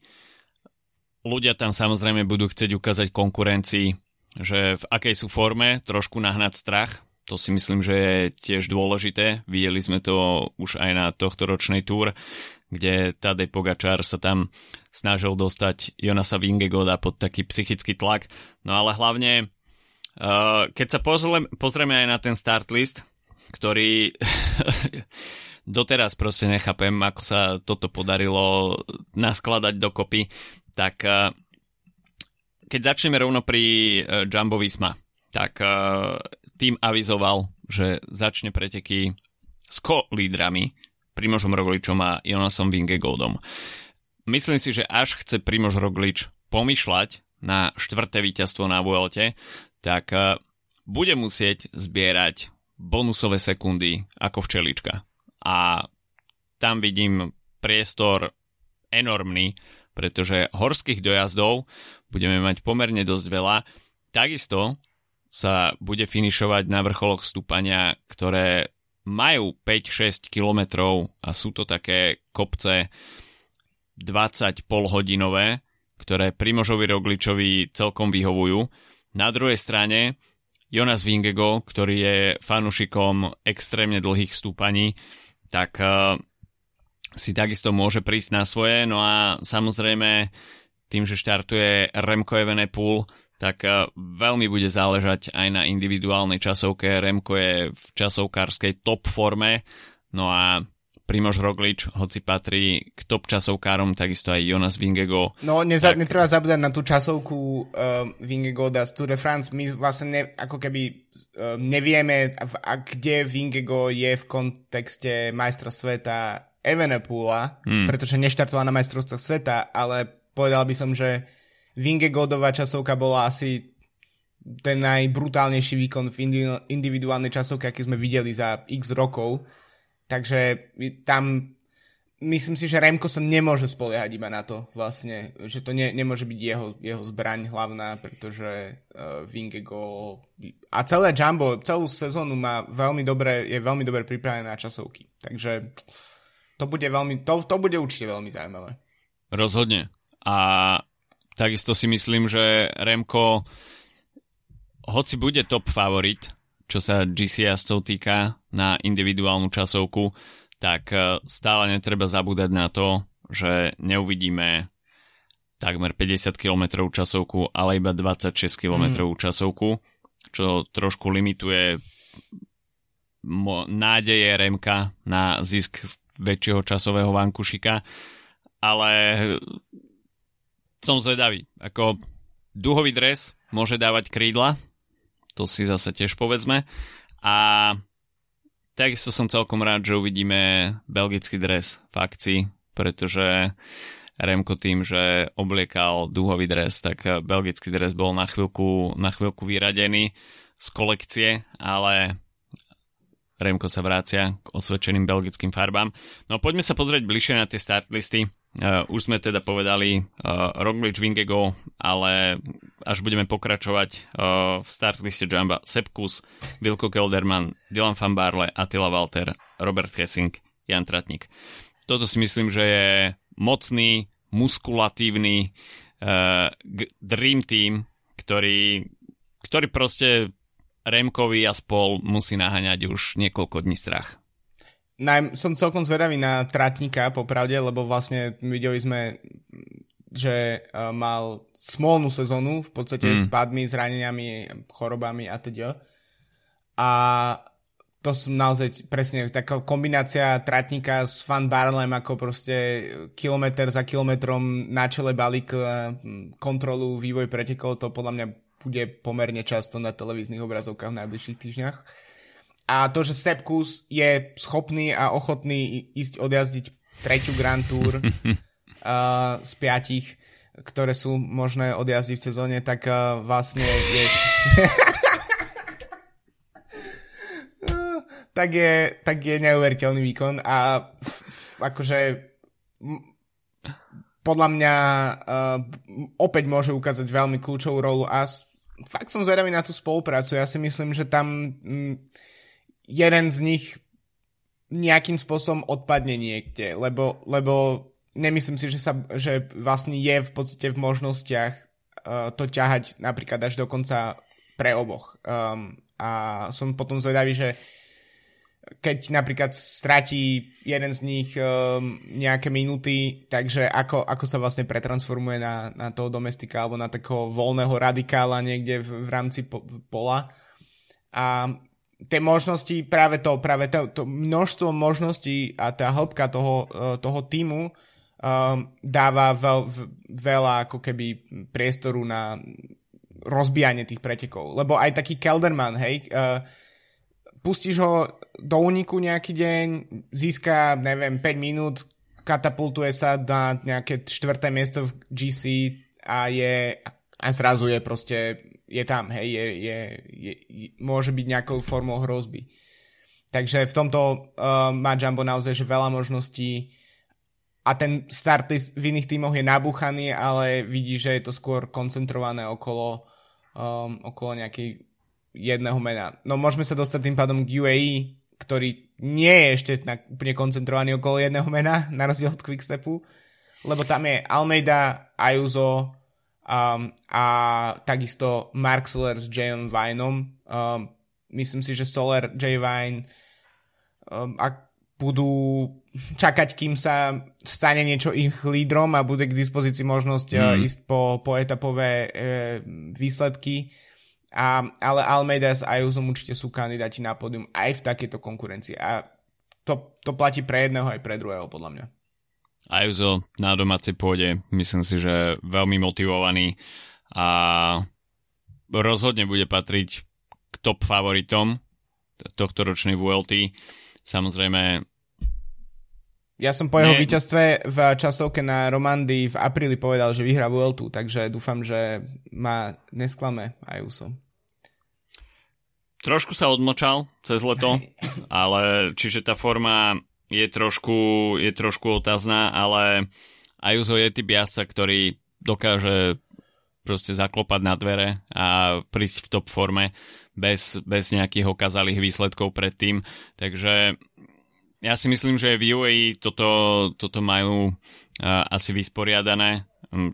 Ľudia tam samozrejme budú chcieť ukázať konkurencii, že v akej sú forme, trošku nahnať strach. To si myslím, že je tiež dôležité. Videli sme to už aj na tohtoročnej Tour, kde Tadej Pogačar sa tam snažil dostať Jonasa Vingegaarda pod taký psychický tlak. No ale hlavne, keď sa pozrieme aj na ten start list, ktorý... doteraz proste nechápem, ako sa toto podarilo naskladať dokopy, tak keď začneme rovno pri Jumbo Visma, tak tým avizoval, že začne preteky s co-lídrami Primožom Rogličom a Jonasom Vingegaardom. Myslím si, že až chce Primož Roglič pomýšľať na štvrté víťazstvo na Vuelte, tak bude musieť zbierať bonusové sekundy ako včelička. A tam vidím priestor enormný pretože horských dojazdov budeme mať pomerne dosť veľa. Takisto sa bude finišovať na vrcholoch stúpania, ktoré majú päť až šesť kilometrov a sú to také kopce dvadsať polhodinové, ktoré Primožovi Rogličovi celkom vyhovujú. Na druhej strane Jonas Vingegaard, ktorý je fanúšikom extrémne dlhých stúpaní, tak uh, si takisto môže prísť na svoje. No a samozrejme tým, že štartuje Remco Evenepoel, tak veľmi bude záležať aj na individuálnej časovke. Remko je v časovkárskej top forme, no a Primož Roglič, hoci patrí k top časovkárom, takisto aj Jonas Vingegaard. No, neza- tak... netreba zabúdať na tú časovku uh, Vingegaarda z Tour de France. My vlastne ne, ako keby uh, nevieme, v, a kde Vingegaard je v kontexte majstra sveta Evenepoela, hmm. pretože neštartoval na majstrovstvách sveta, ale povedal by som, že Vingegaardová časovka bola asi ten najbrutálnejší výkon v individuálnej časovke, aký sme videli za x rokov. Takže tam myslím si, že Remko sa nemôže spoliehať iba na to vlastne, že to ne, nemôže byť jeho, jeho zbraň hlavná, pretože uh, Vingegaard a celé Jumbo, celú sezónu má veľmi dobre, je veľmi dobre pripravená na časovky. Takže to bude veľmi, to, to bude určite veľmi zaujímavé. Rozhodne. A takisto si myslím, že Remko, hoci bude top favorit, čo sa gé cé jazdcov týka na individuálnu časovku, tak stále netreba zabúdať na to, že neuvidíme takmer päťdesiat kilometrov časovku, ale iba dvadsaťšesť kilometrov hmm. časovku, čo trošku limituje nádeje Remka na zisk väčšieho časového vankušika, ale... Som zvedavý, ako duhový dres môže dávať krídla, to si zase tiež povedzme, a takisto som celkom rád, že uvidíme belgický dres v akcii, pretože Remko tým, že obliekal duhový dres, tak belgický dres bol na chvíľku, na chvíľku vyradený z kolekcie, ale Remko sa vrácia k osvedčeným belgickým farbám. No poďme sa pozrieť bližšie na tie startlisty. Uh, už sme teda povedali uh, Roglič, Vingegaard, ale až budeme pokračovať uh, v startliste Jamba Sepp Kuss, Wilco Kelderman, Dylan van Barle, Attila Valter, Robert Hessing, Jan Tratnik. Toto si myslím, že je mocný, muskulatívny uh, g- dream team, ktorý, ktorý proste Remkovi a spol musí naháňať už niekoľko dní strach. Som celkom zvedavý na Tratnika, popravde, lebo vlastne videli sme, že mal smolnú sezónu, v podstate mm. s pádmi, zraneniami, chorobami a teda. A to som naozaj presne, taká kombinácia Tratnika s Van Barlem, ako proste kilometr za kilometrom na čele balík kontrolu, vývoj pretekov, to podľa mňa bude pomerne často na televíznych obrazovkách v najbližších týždňach. A to, že Sepp Kuss je schopný a ochotný ísť odjazdiť tretiu Grand Tour uh, z piatich, ktoré sú možné odjazdiť v sezóne, tak uh, vlastne je... uh, tak je... Tak je neuveriteľný výkon a f, f, akože m, podľa mňa uh, opäť môže ukázať veľmi kľúčovú rolu a s, fakt som zvedavý na tú spoluprácu. Ja si myslím, že tam... M, jeden z nich nejakým spôsobom odpadne niekde, lebo, lebo nemyslím si, že, sa, že vlastne je v podstate v možnostiach uh, to ťahať napríklad až dokonca pre oboch. Um, a som potom zvedavý, že keď napríklad stratí jeden z nich um, nejaké minúty, takže ako, ako sa vlastne pretransformuje na, na toho domestika alebo na takého voľného radikála niekde v, v rámci po, pola. A tie možnosti, práve to, práve to, to množstvo možností a tá hĺbka toho, toho týmu um, dáva veľ, veľa ako keby priestoru na rozbijanie tých pretekov. Lebo aj taký Kelderman, hej, uh, pustíš ho do úniku nejaký deň, získa, neviem, päť minút, katapultuje sa na nejaké štvrté miesto v gé cé a je a zrazu je proste... je tam, hej, je, je, je, môže byť nejakou formou hrozby. Takže v tomto uh, má Jumbo naozaj že veľa možností a ten start v iných tímoch je nabúchaný, ale vidí, že je to skôr koncentrované okolo, um, okolo nejakej jedného mena. No môžeme sa dostať tým pádom k U A E, ktorý nie je ešte na, úplne koncentrovaný okolo jedného mena, na rozdiel od Quickstepu, lebo tam je Almeida, Ayuso um, a takisto Mark Soler s Jayom Vinom. Um, myslím si, že Soler, Jay Vine um, a budú čakať, kým sa stane niečo ich lídrom a bude k dispozícii možnosť mm. ísť po, po etapové e, výsledky. A, ale Almeida s Ayusom určite sú kandidáti na pódium aj v takejto konkurencii. A to, to platí pre jedného aj pre druhého, podľa mňa. Ayuso na domácej pôde, myslím si, že veľmi motivovaný a rozhodne bude patriť k top favoritom tohto ročnej Vuelty. Samozrejme, ja som po jeho ne... víťazstve v časovke na Romandii v apríli povedal, že vyhrá Vueltu, takže dúfam, že ma nesklame Ayuso. Trošku sa odmočal cez leto, ale čiže tá forma je trošku, je trošku otázna, ale Ayuso je typ jazdca, ktorý dokáže proste zaklopať na dvere a prísť v top forme bez, bez nejakých okazalých výsledkov predtým, takže ja si myslím, že v U A E toto, toto majú uh, asi vysporiadané.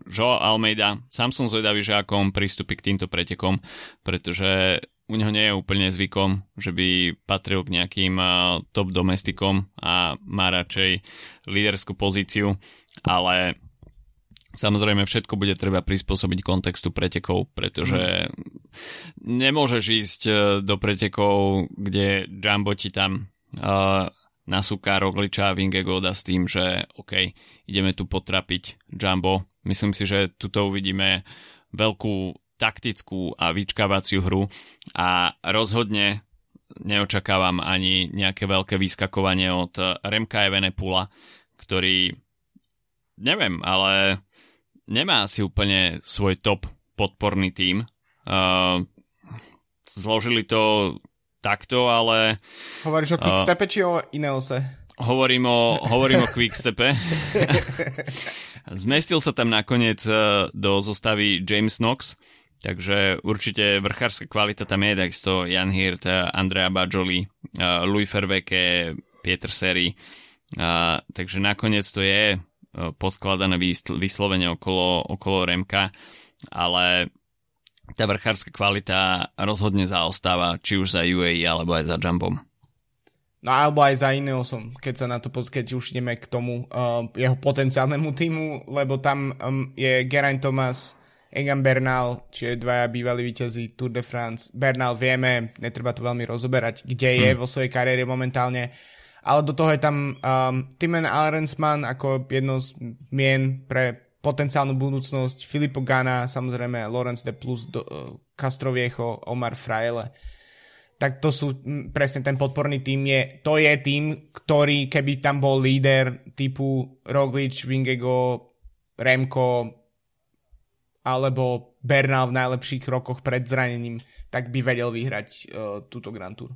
João Almeida, sám som zvedavý, že ako on prístupí k týmto pretekom, pretože u neho nie je úplne zvykom, že by patril k nejakým uh, top domestikom a má radšej líderskú pozíciu, ale samozrejme všetko bude treba prispôsobiť kontextu pretekov, pretože nemôžeš ísť uh, do pretekov, kde Jumbo ti tam uh, nasúka Rogliča a Vingegaarda s tým, že OK, ideme tu potrapiť Jumbo. Myslím si, že tuto uvidíme veľkú taktickú a vyčkávaciu hru a rozhodne neočakávam ani nejaké veľké vyskakovanie od Remca Evenepoela, ktorý, neviem, ale nemá asi úplne svoj top podporný tím. Uh, zložili to takto, ale... Hovoríš o Quickstepe, uh, či o Ineose? Hovorím o, hovorím o Quickstepe. Zmestil sa tam nakoniec do zostavy James Knox, takže určite vrchárska kvalita tam je, takisto Jan Hirt, Andrea Bajoli, uh, Louis Verweke, Pieter Seri. Uh, takže nakoniec to je uh, poskladané vyslovene okolo, okolo Remka, ale tá vrchárska kvalita rozhodne zaostáva, či už za U A E, alebo aj za Jumbom. No alebo aj za Ineosom, keď sa na to keď už ideme k tomu uh, jeho potenciálnemu týmu, lebo tam um, je Geraint Thomas, Egan Bernal, čiže dvaja bývalí víťazi Tour de France. Bernal vieme, netreba to veľmi rozoberať, kde hmm. je vo svojej kariére momentálne, ale do toho je tam um, Timen Arendsman ako jedno z mien pre potenciálnu budúcnosť, Filippo Ganna, samozrejme Laurens de Plus, do, uh, Castroviejo, Omar Fraile. Tak to sú m, presne ten podporný tým. Je, to je tým, ktorý, keby tam bol líder typu Roglič, Vingegaard, Remco alebo Bernal v najlepších rokoch pred zranením, tak by vedel vyhrať uh, túto Grand Tour.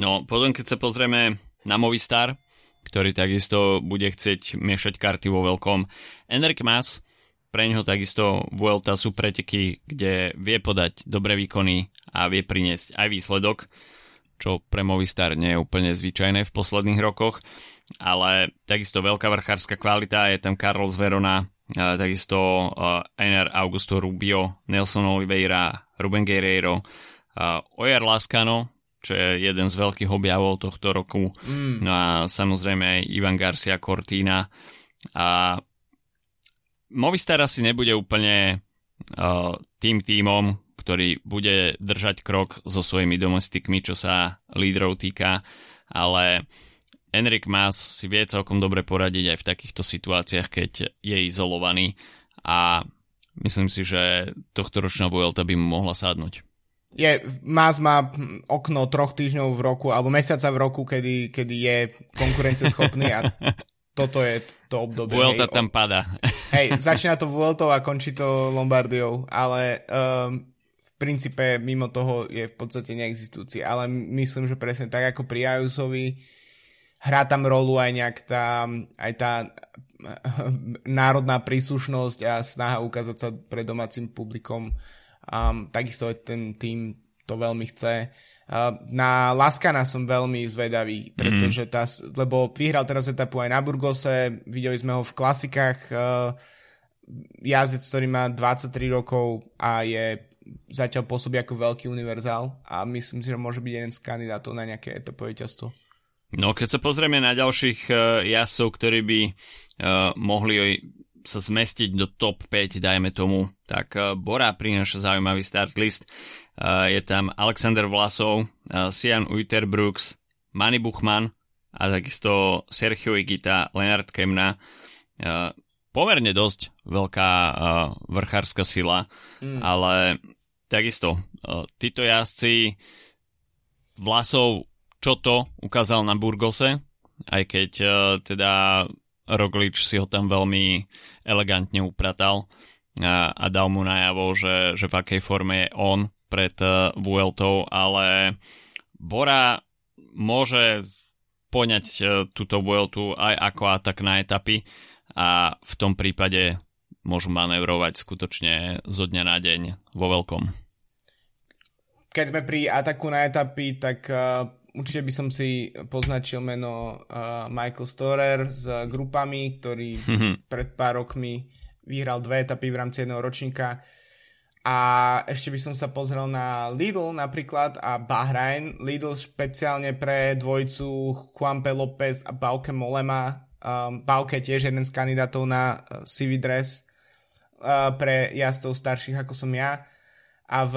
No, potom keď sa pozrieme na Movistar, ktorý takisto bude chcieť miešať karty vo veľkom. Enric Mas, pre ňoho takisto Vuelta sú preteky, kde vie podať dobré výkony a vie priniesť aj výsledok, čo pre Movistar nie je úplne zvyčajné v posledných rokoch, ale takisto veľká vrchárska kvalita, je tam Carlos Verona, takisto Einar Augusto Rubio, Nelson Oliveira, Ruben Guerreiro, Ojar Lascano, čo je jeden z veľkých objavov tohto roku. Mm. No a samozrejme Ivan Garcia Cortina. A Movistar asi nebude úplne uh, tým tímom, ktorý bude držať krok so svojimi domestikmi, čo sa lídrov týka, ale Enric Mas si vie celkom dobre poradiť aj v takýchto situáciách, keď je izolovaný a myslím si, že tohto ročná Vuelta by mu mohla sadnúť. Je, Mas má okno troch týždňov v roku, alebo mesiaca v roku, kedy, kedy je konkurencieschopný a toto je to obdobie. Vuelta hej, tam o... padá. Hej, začína to Vueltou a končí to Lombardiou, ale um, v princípe mimo toho je v podstate neexistujúci, ale myslím, že presne tak ako pri Ayusovi hrá tam rolu aj nejak tá, aj tá národná príslušnosť a snaha ukázať sa pre domácim publikom. Um, takisto ten tým to veľmi chce. Uh, na Laskana som veľmi zvedavý, pretože tá, lebo vyhral teraz etapu aj na Burgose, videli sme ho v klasikách, uh, jazdec, ktorý má dvadsaťtri rokov a je zatiaľ pôsobí ako veľký univerzál a myslím si, že môže byť jeden z kandidátov na nejaké etapové víťazstvo. No keď sa pozrieme na ďalších uh, jazdcov, ktorí by uh, mohli sa zmestiť do top päť, dajme tomu, tak uh, Bora prináša zaujímavý start list. Uh, je tam Alexander Vlasov, uh, Sian Uiterbrooks, Manny Buchmann a takisto Sergio Higuita, Lennart Kemna. Uh, pomerne dosť veľká uh, vrchárska sila, mm. ale takisto uh, títo jazdci. Vlasov čo to ukázal na Burgose, aj keď uh, teda Roglič si ho tam veľmi elegantne upratal a, a dal mu najavo, že, že v akej forme je on pred uh, Vueltou, ale Bora môže poňať uh, túto Vueltu aj ako atak na etapy a v tom prípade môžu manevrovať skutočne zo dňa na deň vo veľkom. Keď sme pri ataku na etapy, tak uh... určite by som si poznačil meno uh, Michael Storer s Grupami, ktorý mm-hmm. pred pár rokmi vyhral dve etapy v rámci jedného ročníka. A ešte by som sa pozrel na Lidl napríklad a Bahrain. Lidl špeciálne pre dvojcu Juanpe López a Bauke Mollema. Um, Bauke tiež jeden z kandidátov na uh, sivý dres uh, pre jazdcov starších ako som ja. A v...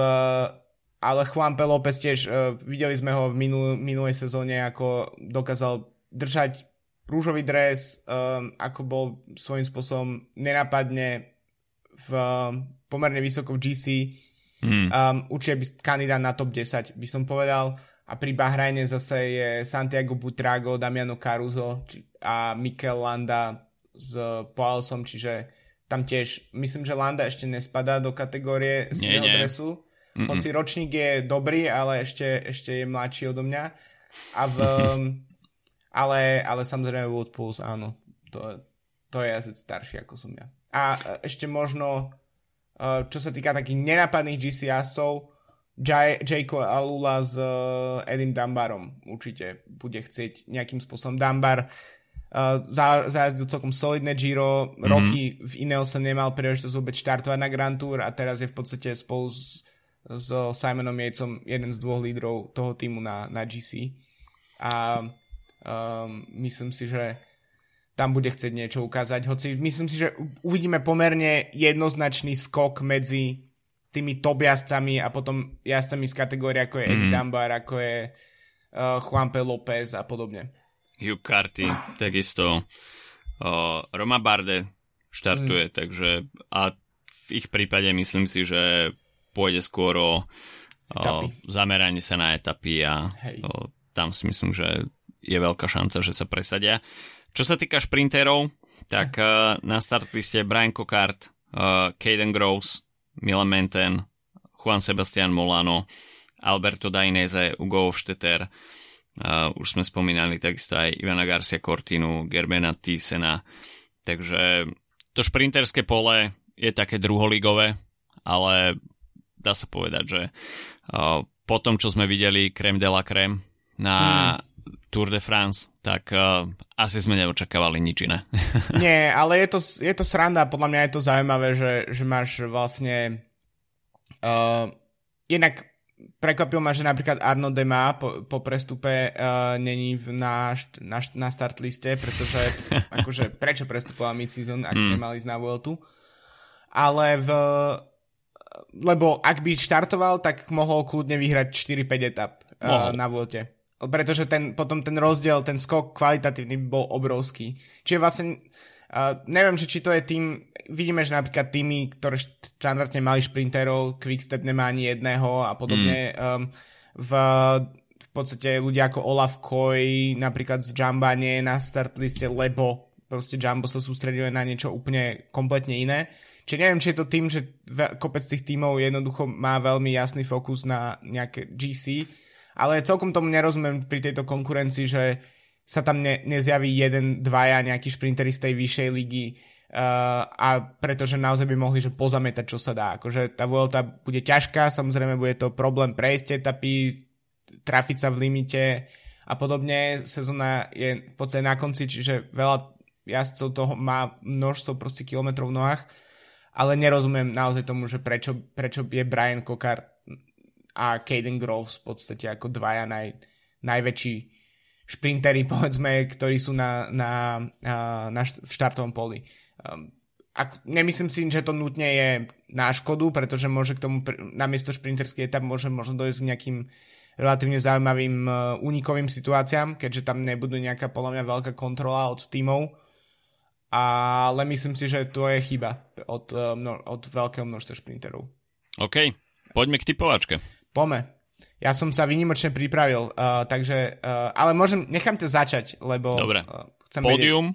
Ale Juanpe López tiež, uh, videli sme ho v minul- minulej sezóne, ako dokázal držať rúžový dres, um, ako bol svojím spôsobom nenápadne v, um, pomerne vysoko v gé cé. Mm. Um, určite kandidát na top desať, by som povedal. A pri Bahrajne zase je Santiago Butrago, Damiano Caruso či- a Mikel Landa s uh, Poalsom, čiže tam tiež, myslím, že Landa ešte nespadá do kategórie svojho dresu. Mm-mm. Hoci ročník je dobrý, ale ešte, ešte je mladší odo mňa. A v, ale, ale samozrejme Wood Pulse, áno. To, to je asi starší ako som ja. A ešte možno, čo sa týka takých nenápadných gé cé jazdcov, Jayko Alula s Edim Dambarom určite bude chcieť nejakým spôsobom. Dambar zajazdil celkom solidné Giro. Mm-hmm. Roky v Ineose nemal príležitosť vôbec štartovať na Grand Tour a teraz je v podstate spolu s so Simonom Yatesom jeden z dvoch lídrov toho týmu na, na gé cé a um, myslím si, že tam bude chcieť niečo ukázať, hoci myslím si, že uvidíme pomerne jednoznačný skok medzi tými top jazdcami a potom jazdcami z kategórie ako je mm. Eddie Dunbar, ako je uh, Juanpe López a podobne. Hugh Carty, ah. takisto uh, Roma Bardet štartuje, mm. takže a v ich prípade myslím si, že pôjde skôr o, o zameranie sa na etapy a o, tam si myslím, že je veľká šanca, že sa presadia. Čo sa týka šprinterov, tak uh, na startliste Brian Coquart, uh, Caden Groves, Milan Menten, Juan Sebastian Molano, Alberto Dainese, Hugo Hofstetter, uh, už sme spomínali takisto aj Ivana Garcia Cortinu, Gerbena Thyssena, takže to šprinterské pole je také druholigové, ale dá sa povedať, že uh, po tom, čo sme videli crème de la crème na mm. Tour de France, tak uh, asi sme neočakávali nič iné. Nie, ale je to, je to sranda, podľa mňa je to zaujímavé, že, že máš vlastne uh, jednak prekvapil ma, že napríklad Arnaud Démare po, po prestupe uh, není na, na, na start liste, pretože akože prečo prestupoval mid-season, ak mm. nemali ísť na Vueltu, ale v lebo ak by štartoval, tak mohol kľudne vyhrať štyri päť etap uh, na Vuelte. Pretože ten, potom ten rozdiel, ten skok kvalitatívny bol obrovský. Čiže vlastne, uh, neviem, že či to je tým, vidíme, že napríklad týmy, ktoré štandardne mali šprinterov, Quickstep nemá ani jedného a podobne. Mm. Um, v, v podstate ľudia ako Olaf Koy, napríklad z Jamba nie na startliste, lebo proste Jumbo sa sústreduje na niečo úplne kompletne iné. Čiže neviem, či je to tým, že kopec tých tímov jednoducho má veľmi jasný fokus na nejaké gé cé, ale celkom tomu nerozumiem pri tejto konkurencii, že sa tam ne, nezjaví jeden, dvaja nejakí šprinteri z tej vyššej ligy, Uh, a pretože naozaj by mohli že pozametať, čo sa dá. Akože tá Vuelta bude ťažká, samozrejme bude to problém prejsť etapy, trafiť sa v limite a podobne. Sezóna je v podstate na konci, čiže veľa jazdcov toho má množstvo proste kilometrov v nohách, ale nerozumiem naozaj tomu, že prečo, prečo je Brian Cockart a Caden Groves v podstate ako dvaja naj, najväčší šprinteri, povedzme, ktorí sú na, na, na, na štartovom poli. Um, ak, nemyslím si, že to nutne je na škodu, pretože môže k tomu namiesto šprinterských etap môže možno dojsť k nejakým relatívne zaujímavým uh, únikovým situáciám, keďže tam nebudú nejaká podľa mňa veľká kontrola od tímov, ale myslím si, že to je chyba od, uh, mno, od veľkého množstva šprinterov. OK, poďme k tipovačke. Poďme. Ja som sa výnimočne pripravil, uh, takže, uh, ale môžem, nechám to začať, lebo Dobre. Uh, chcem vedieť. Pódium.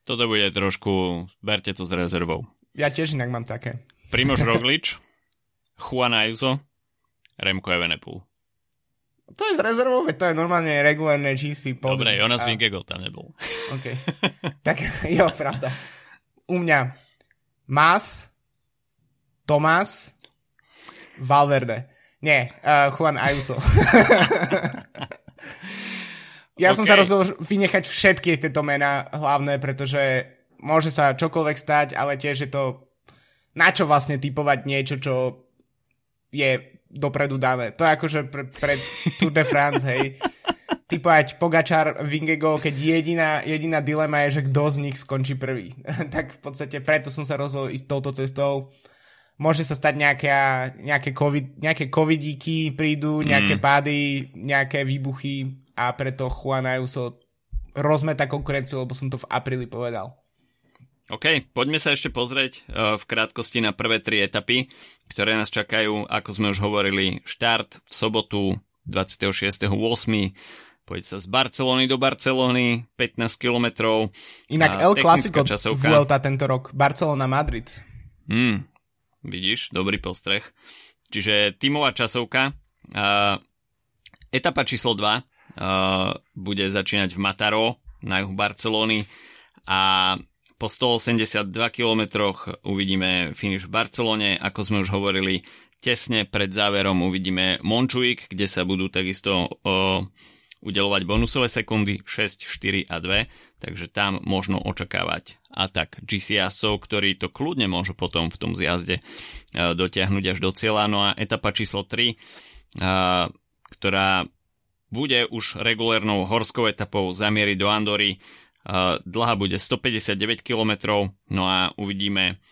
Toto bude trošku, berte to s rezervou. Ja tiež inak mám také. Primož Roglič, Juan Ayuso, Remco Evenepoel. To je s rezervou, veď to je normálne regulárne gé cé. Pod... Dobre, Jonas Vingegaard tam nebol. Okay. Tak jo, pravda. U mňa Mas, Tomás, Valverde. Nie, uh, Juan Ayuso. Ja okay. som sa rozhodol vynechať všetky tieto mená hlavné, pretože môže sa čokoľvek stať, ale tiež je to na čo vlastne typovať niečo, čo je dopredu dané. To je akože pre, pre Tour de France, hej. Typovať Pogačar, Vingegaard, keď jediná, jediná dilema je, že kto z nich skončí prvý. Tak v podstate preto som sa rozhodol ísť touto cestou. Môže sa stať nejaká, nejaké, COVID, nejaké covidíky prídu, nejaké mm. pády, nejaké výbuchy, a preto Juan Ayuso rozmetá konkurenciu, lebo som to v apríli povedal. OK, poďme sa ešte pozrieť uh, v krátkosti na prvé tri etapy, ktoré nás čakajú, ako sme už hovorili, štart v sobotu dvadsiateho šiesteho ôsmeho Pôjde sa z Barcelony do Barcelony, pätnásť kilometrov. Inak El Clásico Vuelta tento rok, Barcelona-Madrid. Hmm, vidíš, dobrý postreh. Čiže tímová časovka. Uh, etapa číslo dva. Uh, bude začínať v Mataró na juhu Barcelony a po stoosemdesiatdva kilometroch uvidíme finish v Barcelone. Ako sme už hovorili, tesne pred záverom uvidíme Montjuic, kde sa budú takisto uh, udeľovať bonusové sekundy šesť, štyri a dva, takže tam možno očakávať atak gé cé asov, ktorí to kľudne môžu potom v tom zjazde uh, dotiahnuť až do cieľa. No a etapa číslo tri, uh, ktorá bude už regulérnou horskou etapou, zamieriť do Andory. Dlhá bude stopäťdesiatdeväť kilometrov, no a uvidíme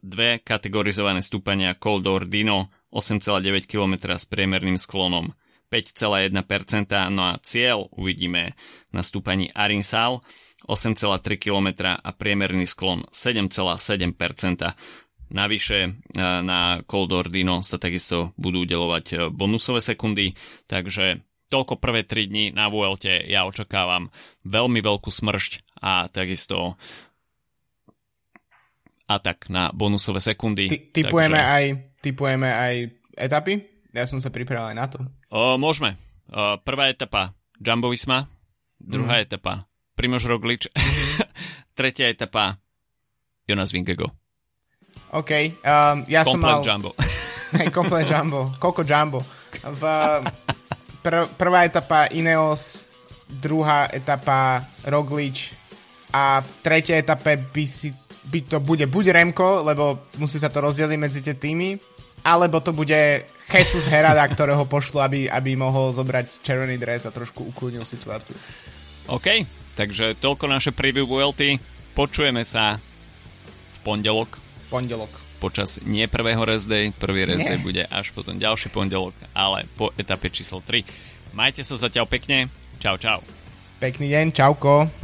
dve kategorizované stúpania Col d'Ordino, osem celá deväť kilometra s priemerným sklonom päť celá jedna percent, no a cieľ uvidíme na stúpaní Arinsal, osem celá tri kilometra a priemerný sklon sedem celá sedem percent. Navyše na Col d'Ordino sa takisto budú udeľovať bonusové sekundy, takže toľko prvé tri dni na Vuelte. Ja očakávam veľmi veľkú smršť a takisto atak na bonusové sekundy. Ty, typujeme, takže... aj, typujeme aj etapy? Ja som sa pripravil aj na to. O, môžeme. O, prvá etapa Jumbo Visma, druhá mm. etapa Primož Roglič, tretia etapa Jonas Vingegaard. OK. Um, ja komplet som mal... Jumbo. Hey, komplet Jumbo. Koko Jumbo. V... Prvá etapa Ineos, druhá etapa Roglič a v tretej etape by, si, by to bude buď Remko, lebo musí sa to rozdeliť medzi tie týmy, alebo to bude Jesus Herrada, ktorého pošlo, aby, aby mohol zobrať červený dres a trošku ukludnil situáciu. OK, takže toľko naše preview Vuelty. Počujeme sa v pondelok. Pondelok. Počas nie prvého rest day, prvý rest day bude až potom ďalší pondelok, ale po etape číslo tri. Majte sa zatiaľ pekne, čau čau. Pekný deň, čauko.